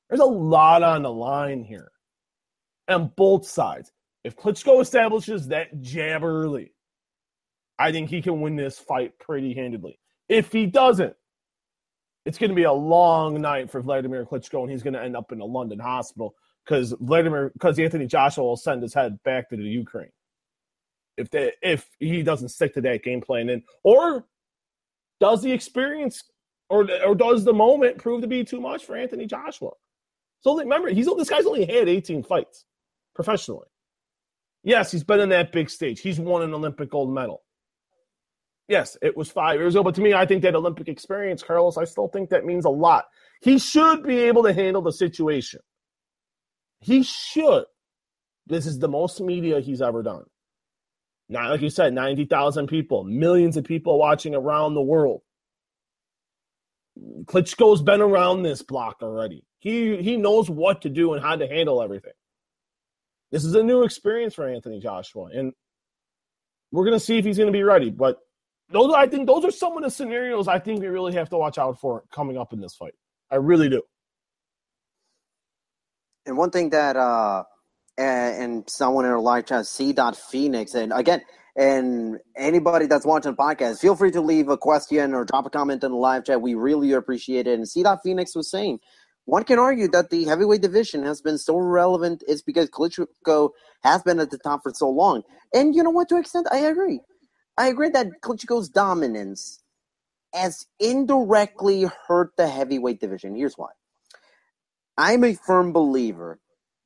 There's a lot on the line here. On both sides. If Klitschko establishes that jab early, I think he can win this fight pretty handedly. If he doesn't, it's going to be a long night for Wladimir Klitschko, and he's going to end up in a London hospital because Vladimir, because Anthony Joshua will send his head back to the Ukraine if they, if he doesn't stick to that game plan. And or does the experience or or does the moment prove to be too much for Anthony Joshua? So remember, he's this guy's only had eighteen fights professionally. Yes, he's been in that big stage. He's won an Olympic gold medal. Yes, it was five years ago, but to me, I think that Olympic experience, Carlos, I still think that means a lot. He should be able to handle the situation. He should. This is the most media he's ever done. Now, like you said, ninety thousand people, millions of people watching around the world. Klitschko's been around this block already. He he knows what to do and how to handle everything. This is a new experience for Anthony Joshua, and we're going to see if he's going to be ready, but Those, I think those are some of the scenarios I think we really have to watch out for coming up in this fight. I really do. And one thing that uh, and someone in our live chat, C. Phoenix, and again, And anybody that's watching the podcast, feel free to leave a question or drop a comment in the live chat. We really appreciate it. And see that Phoenix was saying, one can argue that the heavyweight division has been so relevant. It's because Klitschko has been at the top for so long. And you know what? To an extent, I agree. I agree that Klitschko's dominance has indirectly hurt the heavyweight division. Here's why. I'm a firm believer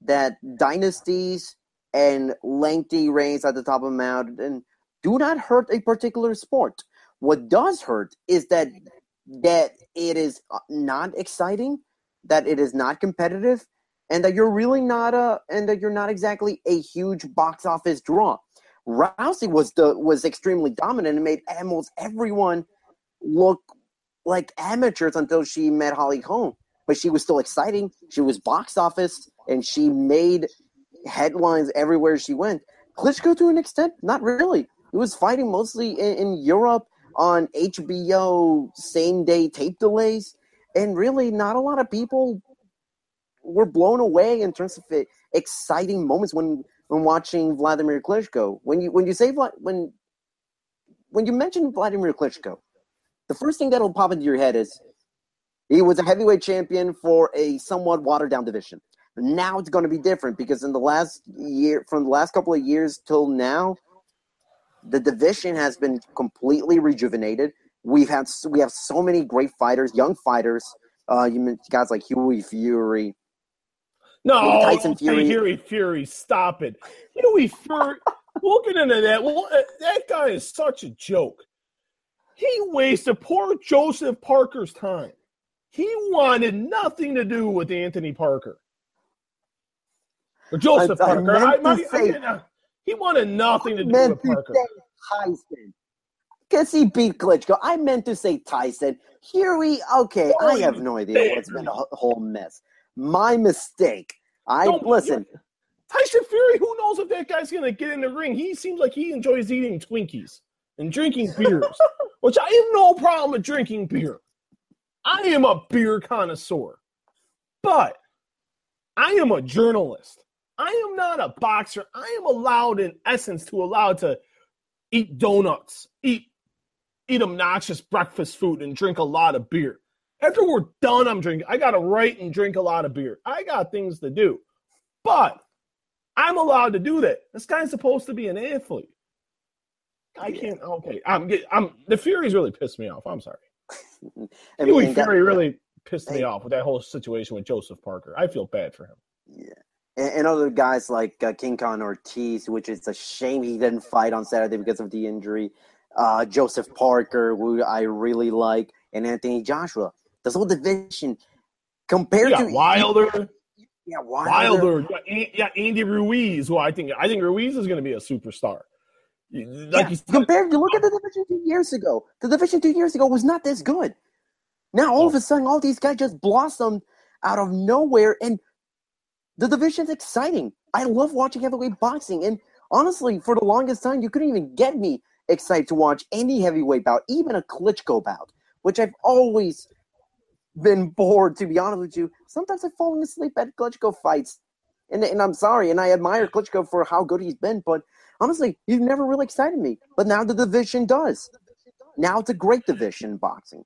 that dynasties and lengthy reigns at the top of the mountain do not hurt a particular sport. What does hurt is that that it is not exciting, that it is not competitive, and that you're really not a and that you're not exactly a huge box office draw. Rousey was the was extremely dominant and made almost everyone look like amateurs until she met Holly Holm. But she was still exciting. She was box office, and she made headlines everywhere she went. Klitschko, to an extent, not really. He was fighting mostly in, in Europe on H B O, same-day tape delays, and really not a lot of people were blown away in terms of it, exciting moments when, when watching Wladimir Klitschko. When you when you say when when you mention Wladimir Klitschko, the first thing that'll pop into your head is he was a heavyweight champion for a somewhat watered-down division. Now it's going to be different because in the last year, from the last couple of years till now, the division has been completely rejuvenated. We've had we have so many great fighters, young fighters. Uh, you guys like Hughie Fury, no Tyson Fury. Hughie Fury, stop it. Hughie Fury, looking into that, well, that guy is such a joke. He wasted poor Joseph Parker's time. He wanted nothing to do with Anthony Parker. Joseph I, Parker. I I, my, say, I mean, uh, he wanted nothing to do with Parker. Tyson. Because he beat Klitschko. I meant to say Tyson. Hughie, okay, oh, I have no idea. Bad. It's been a whole mess. My mistake. I Don't, listen. Tyson Fury, who knows if that guy's going to get in the ring? He seems like he enjoys eating Twinkies and drinking beers, which I have no problem with drinking beer. I am a beer connoisseur. But I am a journalist. I am not a boxer. I am allowed, in essence, to allow to eat donuts, eat eat obnoxious breakfast food, and drink a lot of beer. After we're done, I'm drinking. I got to write and drink a lot of beer. I got things to do. But I'm allowed to do that. This guy's supposed to be an athlete. I can't. Okay, I'm. I'm. The Fury's really pissed me off. I'm sorry. I mean, Hughie Fury really pissed me hey. off with that whole situation with Joseph Parker. I feel bad for him. Yeah. And other guys like uh, King Kong Ortiz, which is a shame he didn't fight on Saturday because of the injury. Uh, Joseph Parker, who I really like, and Anthony Joshua. This whole division compared yeah, to Wilder, yeah, Wilder, Wilder, yeah, Andy Ruiz. Who I think I think Ruiz is going to be a superstar. Like yeah. compared, you look at the division two years ago. The division two years ago was not this good. Now all of a sudden, all these guys just blossomed out of nowhere, and the division's exciting. I love watching heavyweight boxing. And honestly, for the longest time, you couldn't even get me excited to watch any heavyweight bout, even a Klitschko bout, which I've always been bored, to be honest with you. Sometimes I've fallen asleep at Klitschko fights, and, and I'm sorry. And I admire Klitschko for how good he's been, but honestly, he's never really excited me. But now the division does. Now it's a great division in boxing.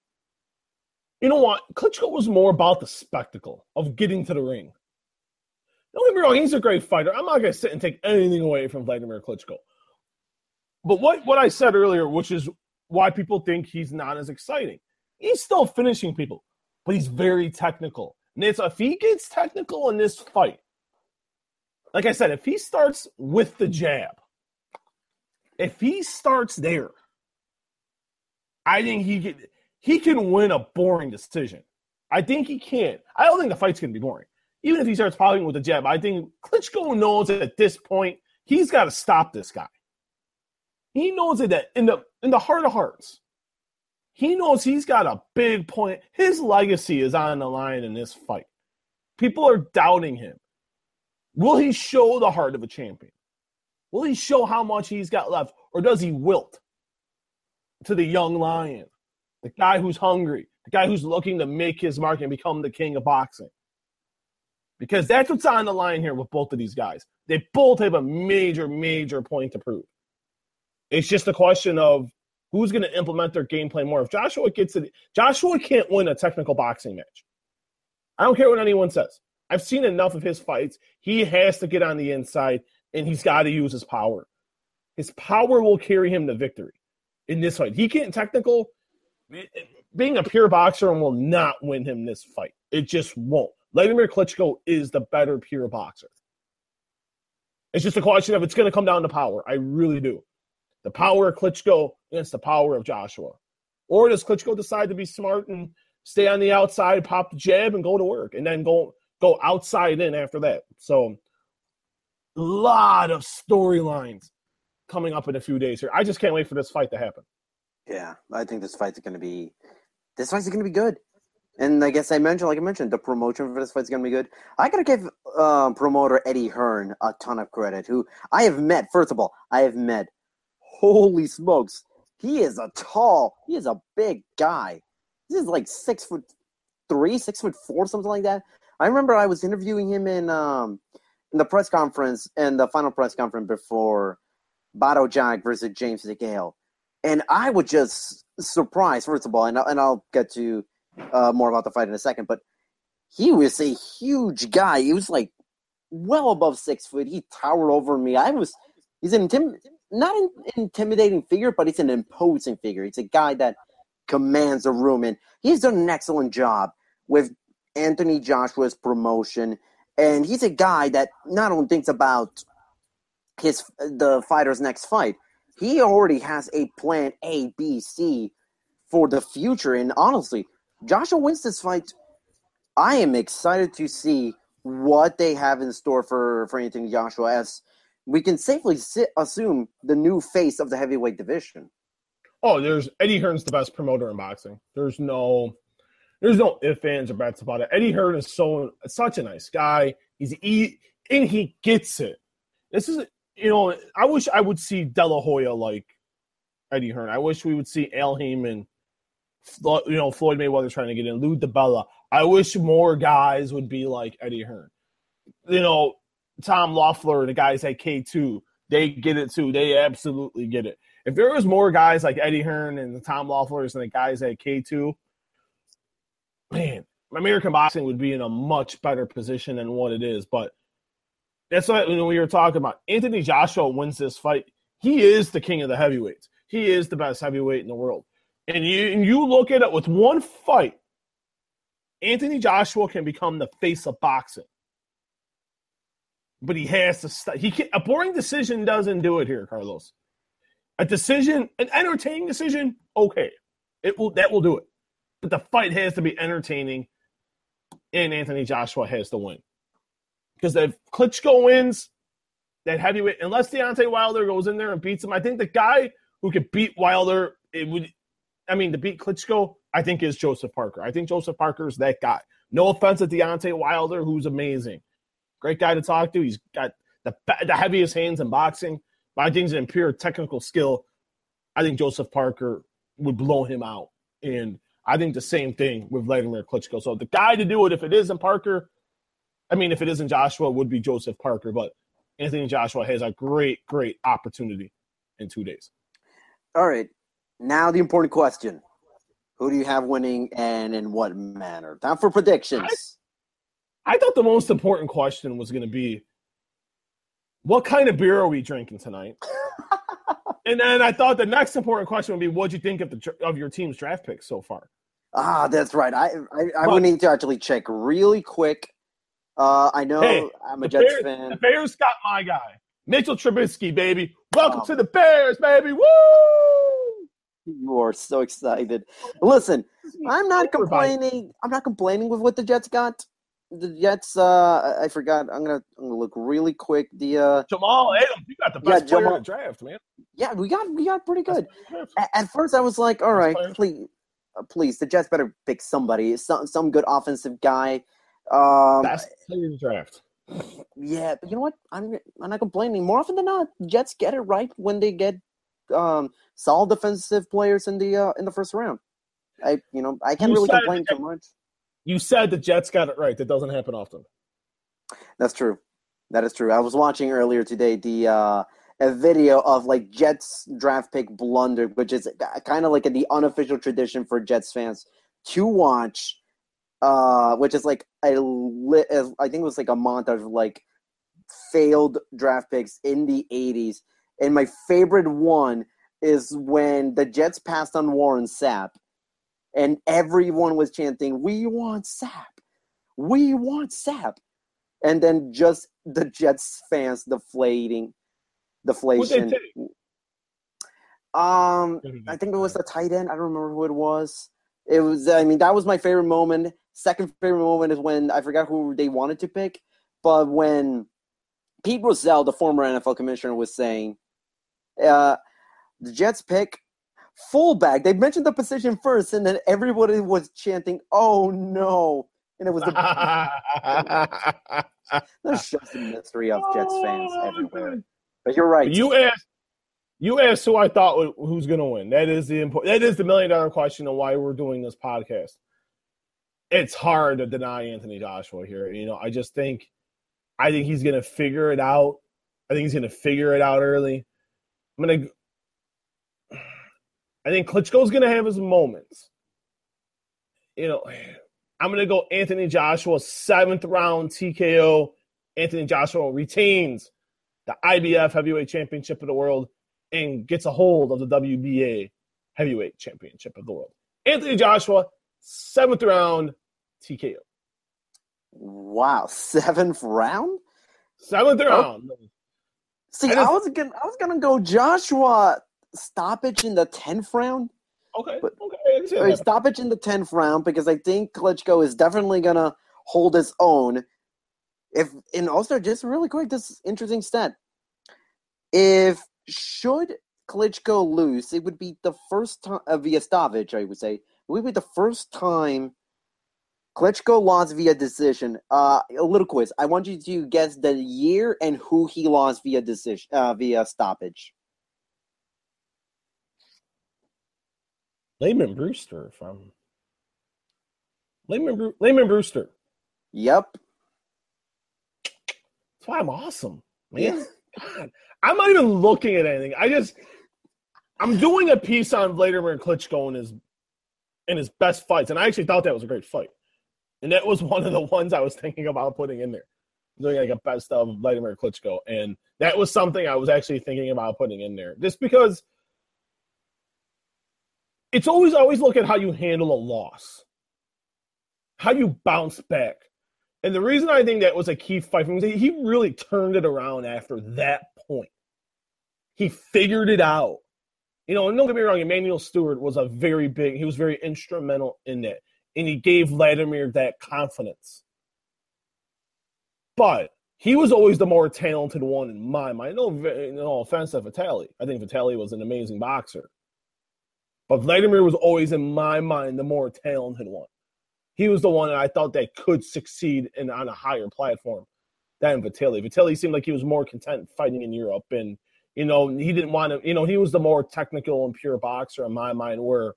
You know what? Klitschko was more about the spectacle of getting to the ring. Don't get me wrong, he's a great fighter. I'm not going to sit and take anything away from Wladimir Klitschko. But what, what I said earlier, which is why people think he's not as exciting, he's still finishing people, but he's very technical. And it's, if he gets technical in this fight, like I said, if he starts with the jab, if he starts there, I think he could, he can win a boring decision. I think he can. I don't think the fight's going to be boring. Even if he starts following with the jab, I think Klitschko knows that at this point he's got to stop this guy. He knows that in the in the heart of hearts, he knows he's got a big point. His legacy is on the line in this fight. People are doubting him. Will he show the heart of a champion? Will he show how much he's got left, or does he wilt to the young lion, the guy who's hungry, the guy who's looking to make his mark and become the king of boxing? Because that's what's on the line here with both of these guys. They both have a major, major point to prove. It's just a question of who's going to implement their game plan more. If Joshua gets it, Joshua can't win a technical boxing match. I don't care what anyone says. I've seen enough of his fights. He has to get on the inside, and he's got to use his power. His power will carry him to victory in this fight. He can't technical. Being a pure boxer will not win him this fight. It just won't. Wladimir Klitschko is the better pure boxer. It's just a question of it's going to come down to power. I really do. The power of Klitschko against the power of Joshua. Or does Klitschko decide to be smart and stay on the outside, pop the jab, and go to work, and then go go outside in after that? So a lot of storylines coming up in a few days here. I just can't wait for this fight to happen. Yeah, I think this fight's going to be – this fight's going to be good. And I guess I mentioned, like I mentioned, the promotion for this fight's going to be good. I got to give uh, promoter Eddie Hearn a ton of credit, who I have met – first of all, I have met – holy smokes. He is a tall, he is a big guy. This is like six foot three, six foot four, something like that. I remember I was interviewing him in um in the press conference and the final press conference before Bato Jack versus James DeGale. And I was just surprised, first of all, and, and I'll get to uh, more about the fight in a second, but he was a huge guy. He was like well above six foot. He towered over me. I was he's an intimidating Not an intimidating figure, but it's an imposing figure. It's a guy that commands a room, and he's done an excellent job with Anthony Joshua's promotion. And he's a guy that not only thinks about his the fighter's next fight, he already has a plan A, B, C for the future. And honestly, Joshua wins this fight. I am excited to see what they have in store for, for Anthony Joshua as we can safely sit, assume the new face of the heavyweight division. Oh, there's Eddie Hearn's the best promoter in boxing. There's no, there's no ifs, ands, or buts about it. Eddie Hearn is so such a nice guy. He's e and he gets it. This is, you know, I wish I would see De La Hoya like Eddie Hearn. I wish we would see Al Heyman, you know, Floyd Mayweather trying to get in, Lou DiBella. I wish more guys would be like Eddie Hearn. You know, Tom Loeffler, the guys at K two, they get it too. They absolutely get it. If there was more guys like Eddie Hearn and the Tom Loefflers and the guys at K two, man, American boxing would be in a much better position than what it is. But that's what when we were talking about. Anthony Joshua wins this fight. He is the king of the heavyweights. He is the best heavyweight in the world. And you, and you look at it with one fight, Anthony Joshua can become the face of boxing. But he has to st- – He can't, a boring decision doesn't do it here, Carlos. A decision – an entertaining decision, okay. It will That will do it. But the fight has to be entertaining, and Anthony Joshua has to win. Because if Klitschko wins, that heavyweight – unless Deontay Wilder goes in there and beats him, I think the guy who could beat Wilder – it would. I mean, to beat Klitschko, I think is Joseph Parker. I think Joseph Parker is that guy. No offense to Deontay Wilder, who's amazing. Great guy to talk to. He's got the the heaviest hands in boxing. But I think in pure technical skill, I think Joseph Parker would blow him out. And I think the same thing with Wladimir Klitschko. So the guy to do it, if it isn't Parker, I mean, if it isn't Joshua, it would be Joseph Parker. But Anthony Joshua has a great, great opportunity in two days. All right. Now the important question. Who do you have winning and in what manner? Time for predictions. I- I thought the most important question was going to be, what kind of beer are we drinking tonight? And then I thought the next important question would be, what do you think of the of your team's draft picks so far? Ah, that's right. I I, I but, would need to actually check really quick. Uh, I know hey, I'm a Jets Bears, fan. The Bears got my guy, Mitchell Trubisky, baby. Welcome oh. to the Bears, baby. Woo! You are so excited. Listen, I'm not complaining. I'm not complaining with what the Jets got. The Jets, uh, I forgot. I'm gonna, I'm gonna look really quick. The uh, Jamal Adams, you got the best yeah, player Jamal, in the draft, man. Yeah, we got, we got pretty good. At, at first, I was like, all right, please, please, the Jets better pick somebody, some, some good offensive guy. Um, best player in the draft. Yeah, but you know what? I'm, I'm not complaining. More often than not, Jets get it right when they get um, solid defensive players in the uh, in the first round. I, you know, I can't you really complain too much. You said the Jets got it right. That doesn't happen often. That's true. That is true. I was watching earlier today the uh, a video of like Jets draft pick blunder, which is kind of like the unofficial tradition for Jets fans to watch, uh, which is like a lit, I think it was like a montage of like failed draft picks in the eighties. And my favorite one is when the Jets passed on Warren Sapp, and everyone was chanting, "We want Sapp, we want Sapp," and then just the Jets fans deflating, deflation. Um, I think it was the tight end. I don't remember who it was. It was. I mean, that was my favorite moment. Second favorite moment is when I forgot who they wanted to pick, but when Pete Rozelle, the former N F L commissioner, was saying, uh, the Jets pick fullback. They mentioned the position first, and then everybody was chanting, "Oh, no." And it was the – there's just a mystery of Jets fans everywhere. But you're right. You asked, you asked who I thought who's going to win. That is the important, that is the million-dollar question of why we're doing this podcast. It's hard to deny Anthony Joshua here. You know, I just think – I think he's going to figure it out. I think he's going to figure it out early. I'm going to – I think Klitschko's going to have his moments. You know, I'm going to go Anthony Joshua, seventh round T K O. Anthony Joshua retains the I B F Heavyweight Championship of the World and gets a hold of the W B A Heavyweight Championship of the World. Anthony Joshua, seventh round T K O. Wow, seventh round? Seventh round. Oh. See, I, just, I was gonna, I was going to go Joshua – stoppage in the tenth round. Okay. But, okay. Right, stoppage in the tenth round, because I think Klitschko is definitely gonna hold his own. If and also just really quick, this interesting stat. If should Klitschko lose, it would be the first time uh, via stoppage. I would say it would be the first time Klitschko lost via decision. Uh, a little quiz. I want you to guess the year and who he lost via decision uh, via stoppage. Lehman Brewster from Lehman, Bru- Lehman Brewster. Yep. That's why I'm awesome, man. Yeah. God, I'm not even looking at anything. I just I'm doing a piece on Wladimir Klitschko and his and his best fights, and I actually thought that was a great fight, and that was one of the ones I was thinking about putting in there. I'm doing like a best of Wladimir Klitschko, and that was something I was actually thinking about putting in there, just because. It's always, always look at how you handle a loss, how you bounce back. And the reason I think that was a key fight for him is he really turned it around after that point. He figured it out. You know, and don't get me wrong, Emmanuel Stewart was a very big, he was very instrumental in that. And he gave Wladimir that confidence. But he was always the more talented one in my mind. No, no offense to Hatley. I think Hatley was an amazing boxer. But Wladimir was always, in my mind, the more talented one. He was the one that I thought that could succeed in, on a higher platform than Vitelli. Vitelli seemed like he was more content fighting in Europe. And, you know, he didn't want to – you know, he was the more technical and pure boxer, in my mind, where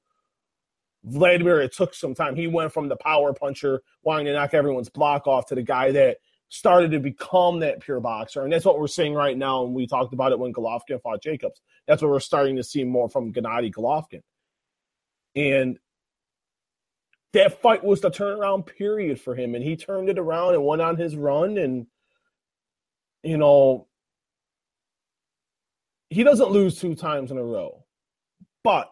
Wladimir, it took some time. He went from the power puncher, wanting to knock everyone's block off, to the guy that started to become that pure boxer. And that's what we're seeing right now, and we talked about it when Golovkin fought Jacobs. That's what we're starting to see more from Gennady Golovkin. And that fight was the turnaround period for him, and he turned it around and went on his run. And, you know, he doesn't lose two times in a row. But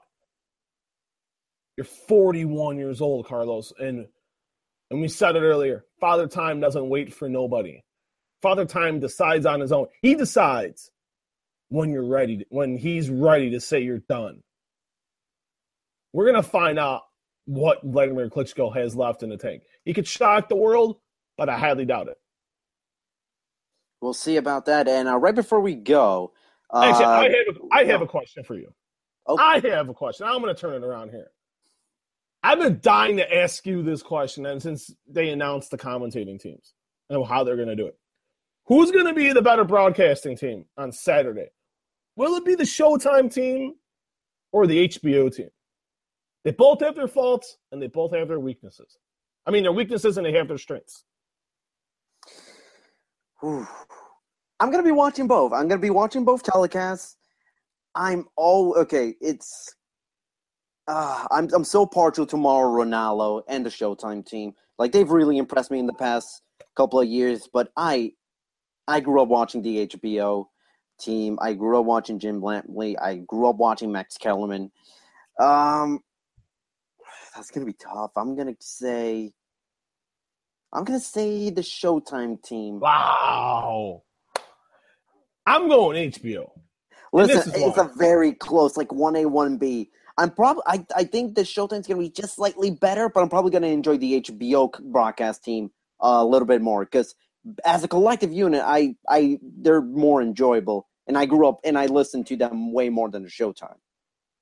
you're forty-one years old, Carlos, and and we said it earlier, Father Time doesn't wait for nobody. Father Time decides on his own. He decides when you're ready, to, when he's ready to say you're done. We're going to find out what Wladimir Klitschko has left in the tank. He could shock the world, but I highly doubt it. We'll see about that. And uh, right before we go. Uh, Actually, I have, a, I have a question for you. Okay. I have a question. I'm going to turn it around here. I've been dying to ask you this question, and since they announced the commentating teams and how they're going to do it. Who's going to be the better broadcasting team on Saturday? Will it be the Showtime team or the H B O team? They both have their faults, and they both have their weaknesses. I mean, their weaknesses, and they have their strengths. Ooh. I'm going to be watching both. I'm going to be watching both telecasts. I'm all okay. It's uh, I'm I'm so partial to Mauro Ranallo and the Showtime team. Like, they've really impressed me in the past couple of years. But I I grew up watching the H B O team. I grew up watching Jim Lampley. I grew up watching Max Kellerman. Um, that's gonna be tough. I'm gonna say I'm gonna say the Showtime team. Wow. I'm going H B O. Listen, it's a very close, like one A, one B. I'm probably I, I think the Showtime's gonna be just slightly better, but I'm probably gonna enjoy the H B O broadcast team a little bit more because as a collective unit, I I they're more enjoyable, and I grew up and I listened to them way more than the Showtime.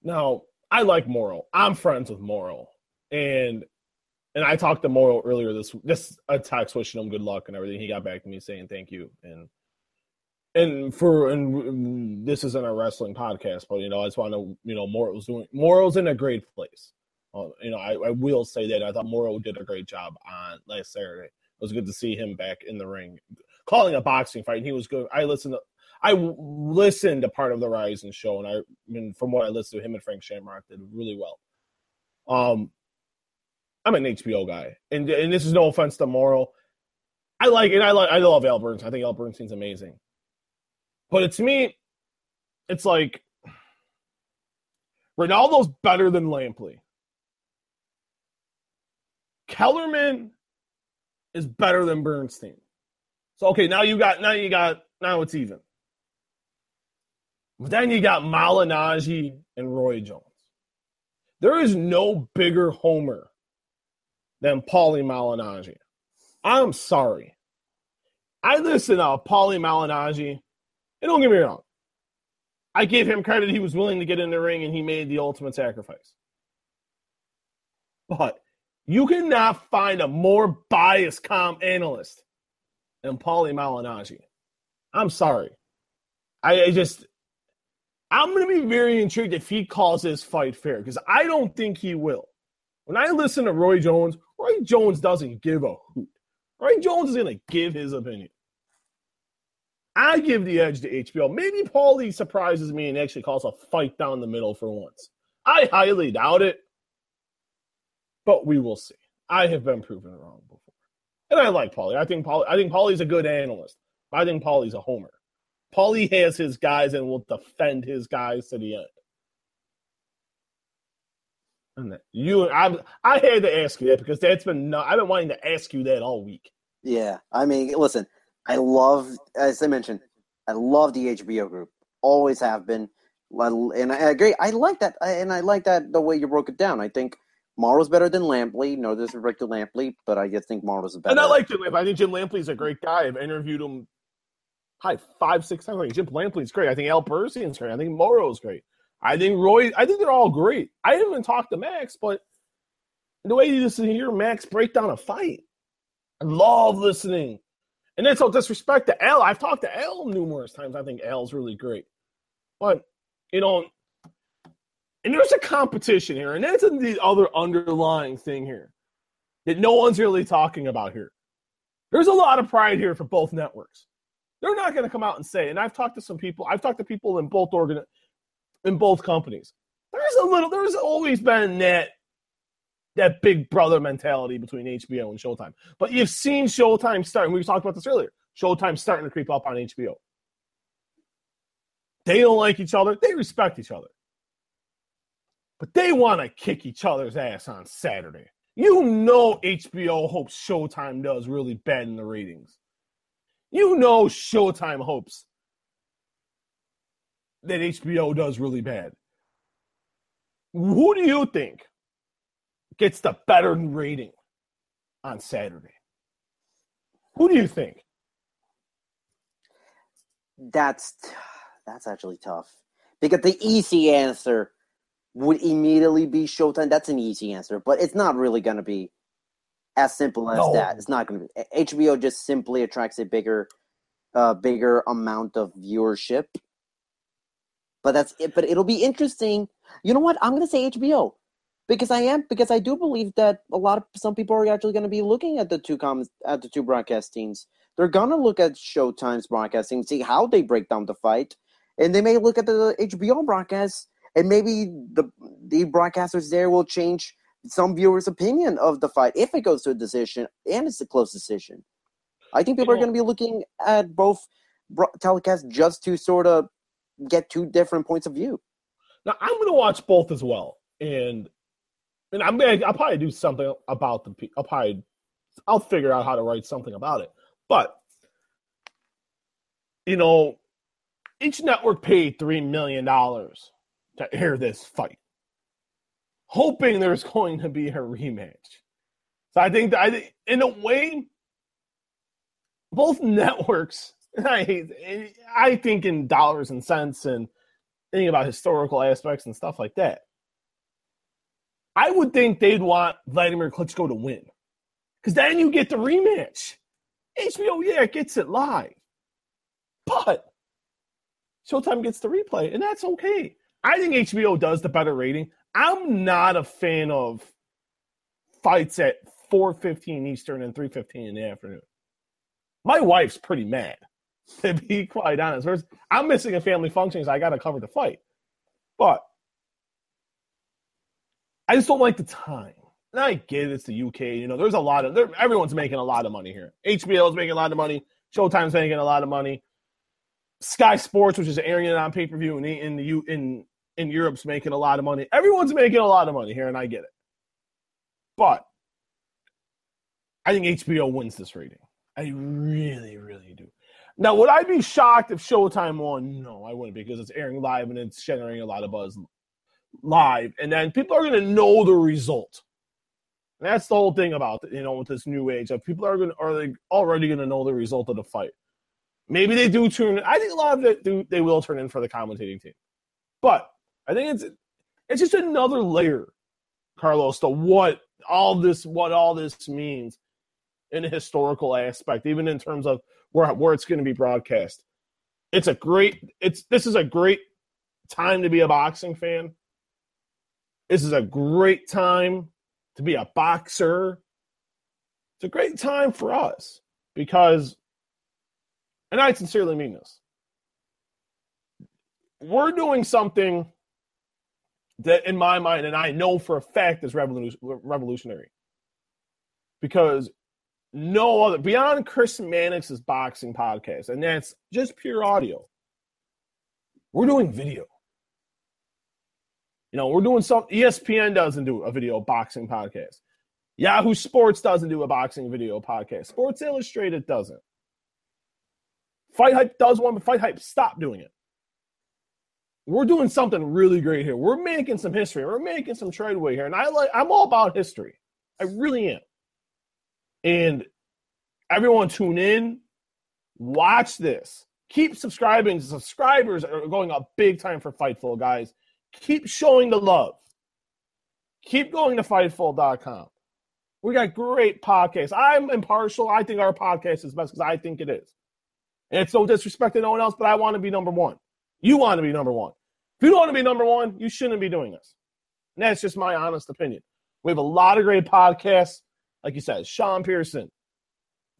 Now, I like Morrow. I'm friends with Morrow, and and I talked to Morrow earlier this this I text wishing him good luck and everything. He got back to me saying thank you and. And for and this isn't a wrestling podcast, but you know I just want to you know Morrow's doing Morrow's in a great place. Uh, you know I, I will say that I thought Morrow did a great job on last Saturday. It was good to see him back in the ring, calling a boxing fight. And he was good. I listened to I listened to part of the Rising show, and I, I mean from what I listened to, him and Frank Shamrock did really well. Um, I'm an H B O guy, and and this is no offense to Morrow. I like and I like I love Al Bernstein. I think Al Bernstein's amazing. But to me, it's like Ronaldo's better than Lampley. Kellerman is better than Bernstein. So okay, now you got now you got now it's even. But then you got Malignaggi and Roy Jones. There is no bigger homer than Paulie Malignaggi. I'm sorry. I listen to Paulie Malignaggi. And don't get me wrong. I gave him credit. He was willing to get in the ring, and he made the ultimate sacrifice. But you cannot find a more biased comm analyst than Paulie Malignaggi. I'm sorry. I, I just – I'm going to be very intrigued if he calls this fight fair because I don't think he will. When I listen to Roy Jones, Roy Jones doesn't give a hoot. Roy Jones is going to give his opinion. I give the edge to H B O. Maybe Paulie surprises me and actually calls a fight down the middle for once. I highly doubt it, but we will see. I have been proven wrong before, and I like Paulie. I think Paulie. I think Paulie's a good analyst. I think Paulie's a homer. Paulie has his guys and will defend his guys to the end. And that, you, I, I had to ask you that because that's been. I've been wanting to ask you that all week. Yeah, I mean, listen. I love, as I mentioned, I love the H B O group. Always have been. And I agree. I like that. And I like that the way you broke it down. I think Morrow's better than Lampley. No, this is Victor Lampley, but I just think Morrow's better. And I like Jim Lampley. I think Jim Lampley's a great guy. I've interviewed him probably five, six times. I think Jim Lampley's great. I think Al Bernstein's great. I think Morrow's great. I think Roy, I think they're all great. I haven't talked to Max, but the way you listen to hear Max break down a fight, I love listening. And that's all disrespect to Al. I've talked to Al numerous times. I think Al's really great. But, you know, and there's a competition here. And that's the other underlying thing here that no one's really talking about here. There's a lot of pride here for both networks. They're not going to come out and say, and I've talked to some people. I've talked to people in both organ, in both companies. There's a little, there's always been that. That big brother mentality between H B O and Showtime. But you've seen Showtime start, and we talked about this earlier, Showtime's starting to creep up on H B O. They don't like each other. They respect each other. But they want to kick each other's ass on Saturday. You know H B O hopes Showtime does really bad in the ratings. You know Showtime hopes that H B O does really bad. Who do you think gets the better rating on Saturday? Who do you think? That's that's actually tough. Because the easy answer would immediately be Showtime. That's an easy answer, but it's not really going to be as simple as no. that. It's not going to be. H B O just simply attracts a bigger uh, bigger amount of viewership. But that's it. But it'll be interesting. You know what? I'm going to say H B O. Because I am, because I do believe that a lot of some people are actually going to be looking at the two com- at the two broadcastings. They're going to look at Showtime's broadcasting, see how they break down the fight, and they may look at the H B O broadcast, and maybe the the broadcasters there will change some viewers' opinion of the fight if it goes to a decision and it's a close decision. I think people you know, are going to be looking at both bro- telecasts just to sort of get two different points of view. Now I'm going to watch both as well, and. And I'm gonna, I'll probably do something about the. I'll probably, I'll figure out how to write something about it. But, you know, each network paid three million dollars to air this fight, hoping there's going to be a rematch. So I think that I think in a way, both networks. And I I think in dollars and cents and thinking about historical aspects and stuff like that. I would think they'd want Wladimir Klitschko to win, because then you get the rematch. H B O, yeah, it gets it live, but Showtime gets the replay, and that's okay. I think H B O does the better rating. I'm not a fan of fights at four fifteen Eastern and three fifteen in the afternoon. My wife's pretty mad, to be quite honest. I'm missing a family function, so I got to cover the fight, but I just don't like the time. And I get it, it's the U K. You know, there's a lot of there, everyone's making a lot of money here. H B O's making a lot of money. Showtime's making a lot of money. Sky Sports, which is airing it on pay per view in the, in the U in in Europe's making a lot of money. Everyone's making a lot of money here, and I get it. But I think H B O wins this rating. I really, really do. Now, would I be shocked if Showtime won? No, I wouldn't, because it's airing live and it's generating a lot of buzz. Live, and then people are going to know the result. And that's the whole thing about, you know, with this new age. People are going to, are they already going to know the result of the fight? Maybe they do tune in. I think a lot of it do, they will turn in for the commentating team. But I think it's it's just another layer, Carlos, to what all this what all this means in a historical aspect, even in terms of where where it's going to be broadcast. It's a great. It's this is a great time to be a boxing fan. This is a great time to be a boxer. It's a great time for us because, and I sincerely mean this, we're doing something that in my mind, and I know for a fact, is revolutionary. Because no other, beyond Chris Mannix's boxing podcast, and that's just pure audio, we're doing video. You know, we're doing something. E S P N doesn't do a video boxing podcast. Yahoo Sports doesn't do a boxing video podcast. Sports Illustrated doesn't. Fight Hype does one, but Fight Hype stopped doing it. We're doing something really great here. We're making some history. We're making some treadway here. And I like, I'm all about history. I really am. And everyone tune in. Watch this. Keep subscribing. Subscribers are going up big time for Fightful, guys. Keep showing the love. Keep going to Fightful dot com. We got great podcasts. I'm impartial. I think our podcast is best because I think it is. And it's no disrespect to no one else, but I want to be number one. You want to be number one. If you don't want to be number one, you shouldn't be doing this. And that's just my honest opinion. We have a lot of great podcasts. Like you said, Sean Pearson,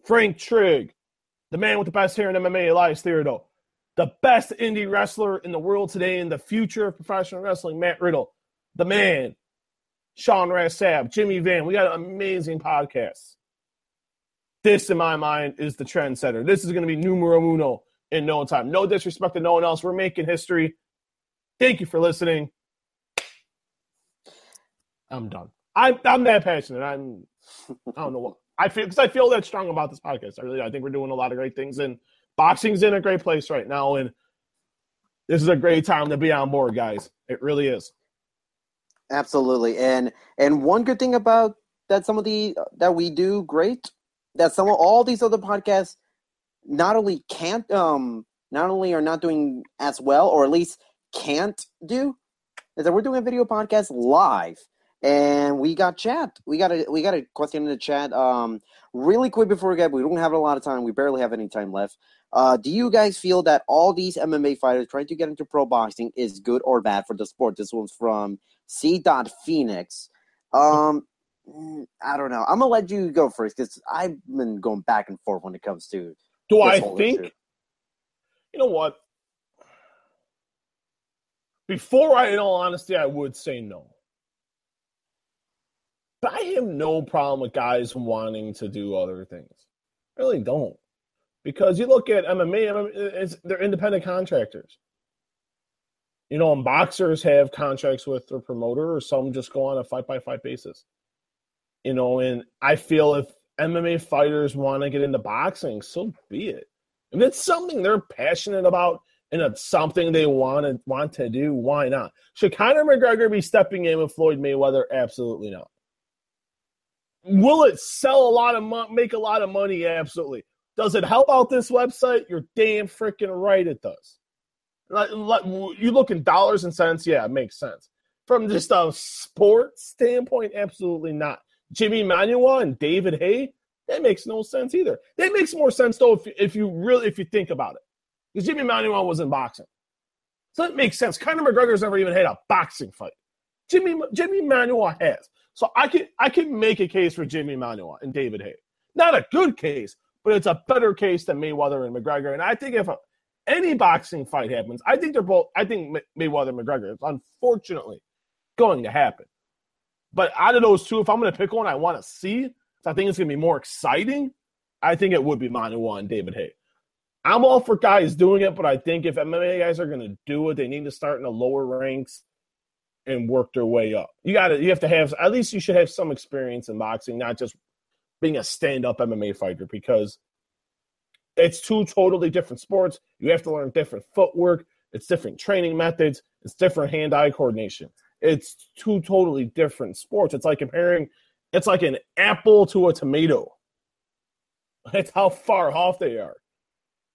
Frank Trigg, the man with the best hair in M M A, Elias Theodore. The best indie wrestler in the world today in the future of professional wrestling, Matt Riddle, the man, Sean Rassab, Jimmy Van. We got amazing podcasts. This, in my mind, is the trendsetter. This is going to be numero uno in no time. No disrespect to no one else. We're making history. Thank you for listening. I'm done. I'm I'm that passionate. I'm I don't know what I feel because I feel that strong about this podcast. I really I think we're doing a lot of great things and. Boxing's in a great place right now, and this is a great time to be on board, guys. It really is. Absolutely, and and one good thing about that some of the that we do great that some of all these other podcasts not only can't um not only are not doing as well, or at least can't do, is that we're doing a video podcast live, and we got chat. We got a we got a question in the chat. Um, really quick before we get, we don't have a lot of time. We barely have any time left. Uh, do you guys feel that all these M M A fighters trying to get into pro boxing is good or bad for the sport? This one's from C. Phoenix. Um, I don't know. I'm going to let you go first because I've been going back and forth when it comes to – Do I think – you know what? Before I, in all honesty, I would say no. But I have no problem with guys wanting to do other things. I really don't. Because you look at M M A, M M A it's, they're independent contractors. You know, and boxers have contracts with their promoter, or some just go on a fight-by-fight basis. You know, and I feel if M M A fighters want to get into boxing, so be it. If it's something they're passionate about, and it's something they want to, want to do, why not? Should Conor McGregor be stepping in with Floyd Mayweather? Absolutely not. Will it sell a lot of money, make a lot of money? Absolutely. Does it help out this website? You're damn freaking right it does. Like, like, you look in dollars and cents, yeah, it makes sense. From just a sports standpoint, absolutely not. Jimmy Manuwa and David Haye, that makes no sense either. That makes more sense, though, if, if you really if you think about it. Because Jimmy Manuwa was in boxing. So that makes sense. Conor McGregor's never even had a boxing fight. Jimmy Jimmy Manuwa has. So I can, I can make a case for Jimmy Manuwa and David Haye. Not a good case, but it's a better case than Mayweather and McGregor. And I think if a, any boxing fight happens, I think they're both – I think Mayweather and McGregor is unfortunately going to happen. But out of those two, if I'm going to pick one I want to see, if I think it's going to be more exciting, I think it would be Manuwa and David Haye. I'm all for guys doing it, but I think if M M A guys are going to do it, they need to start in the lower ranks and work their way up. You got to, you have to have, at least you should have some experience in boxing, not just being a stand-up M M A fighter, because it's two totally different sports. You have to learn different footwork. It's different training methods. It's different hand-eye coordination. It's two totally different sports. It's like comparing, it's like an apple to a tomato. It's how far off they are.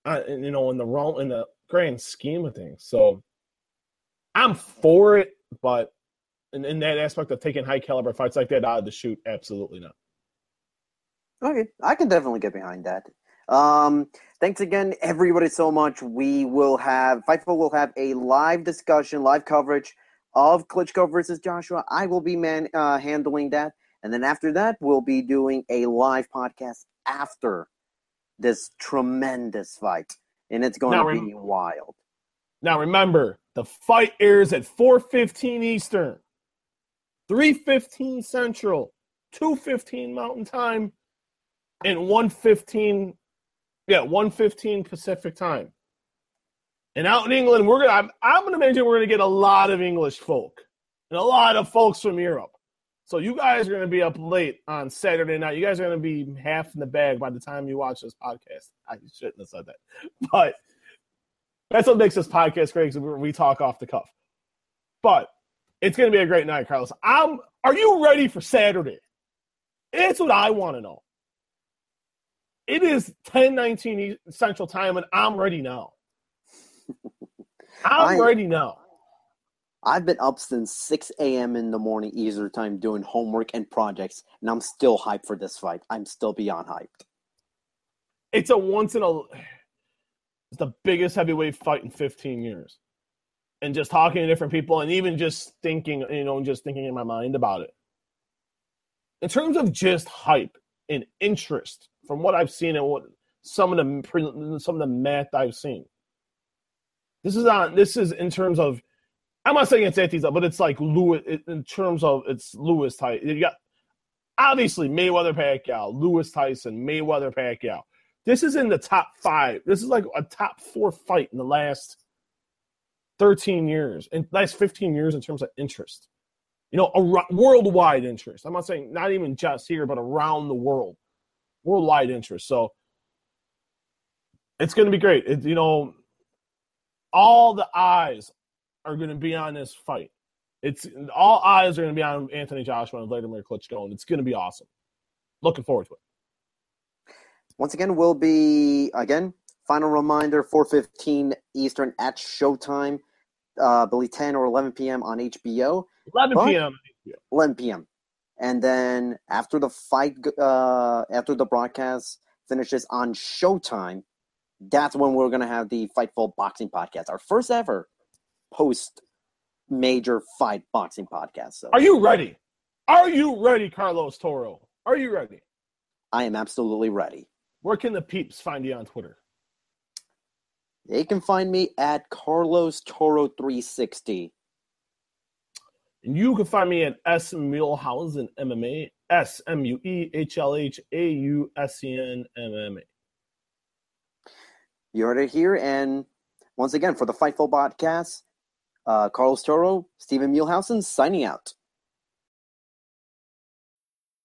Uh, you know, in the wrong, in the grand scheme of things. So I'm for it, but in, in that aspect of taking high caliber fights like that out of the shoot, absolutely not. Okay, I can definitely get behind that. Um, thanks again, everybody, so much. We will have Fightful will have a live discussion, live coverage of Klitschko versus Joshua. I will be man uh, handling that, and then after that, we'll be doing a live podcast after this tremendous fight, and it's going now, to be rem- wild. Now, remember, the fight airs at four fifteen Eastern, three fifteen Central, two fifteen Mountain Time, and one fifteen, yeah, one fifteen Pacific Time. And out in England, we're gonna, I'm, I'm gonna imagine we're gonna get a lot of English folk and a lot of folks from Europe. So you guys are going to be up late on Saturday night. You guys are going to be half in the bag by the time you watch this podcast. I shouldn't have said that. But that's what makes this podcast great, because we talk off the cuff. But it's going to be a great night, Carlos. I'm, are you ready for Saturday? It's what I want to know. It is ten nineteen Central Time, and I'm ready now. I'm I- ready now. I've been up since six a.m. in the morning Eastern Time doing homework and projects, and I'm still hyped for this fight. I'm still beyond hyped. It's a once in a – it's the biggest heavyweight fight in fifteen years. And just talking to different people and even just thinking, you know, just thinking in my mind about it. In terms of just hype and interest, from what I've seen and what some of the some of the math I've seen, this is on – this is in terms of – I'm not saying it's anti-up, but it's like Lewis in terms of it's Lewis Tyson. You got obviously Mayweather Pacquiao, Lewis Tyson, Mayweather Pacquiao. This is in the top five. This is like a top four fight in the last thirteen years, in last fifteen years in terms of interest. You know, a worldwide interest. I'm not saying not even just here, but around the world, worldwide interest. So it's going to be great. It, you know, all the eyes are going to be on this fight. It's all eyes are going to be on Anthony Joshua and Wladimir Klitschko, and it's going to be awesome. Looking forward to it. Once again, we'll be, again, final reminder, four fifteen Eastern at Showtime, uh, I believe ten or eleven p.m. on H B O. eleven but, p m eleven p m And then after the fight, uh, after the broadcast finishes on Showtime, that's when we're going to have the Fightful Boxing Podcast, our first ever post major fight boxing podcast. So. Are you ready? Are you ready, Carlos Toro? Are you ready? I am absolutely ready. Where can the peeps find you on Twitter? They can find me at Carlos Toro three sixty. And you can find me at S Muehlhausen M M A, S M U E H L H A U S E N M M A. You heard it here, and once again for the Fightful podcast, uh, Carlos Toro, Stephen Muehlhausen, signing out.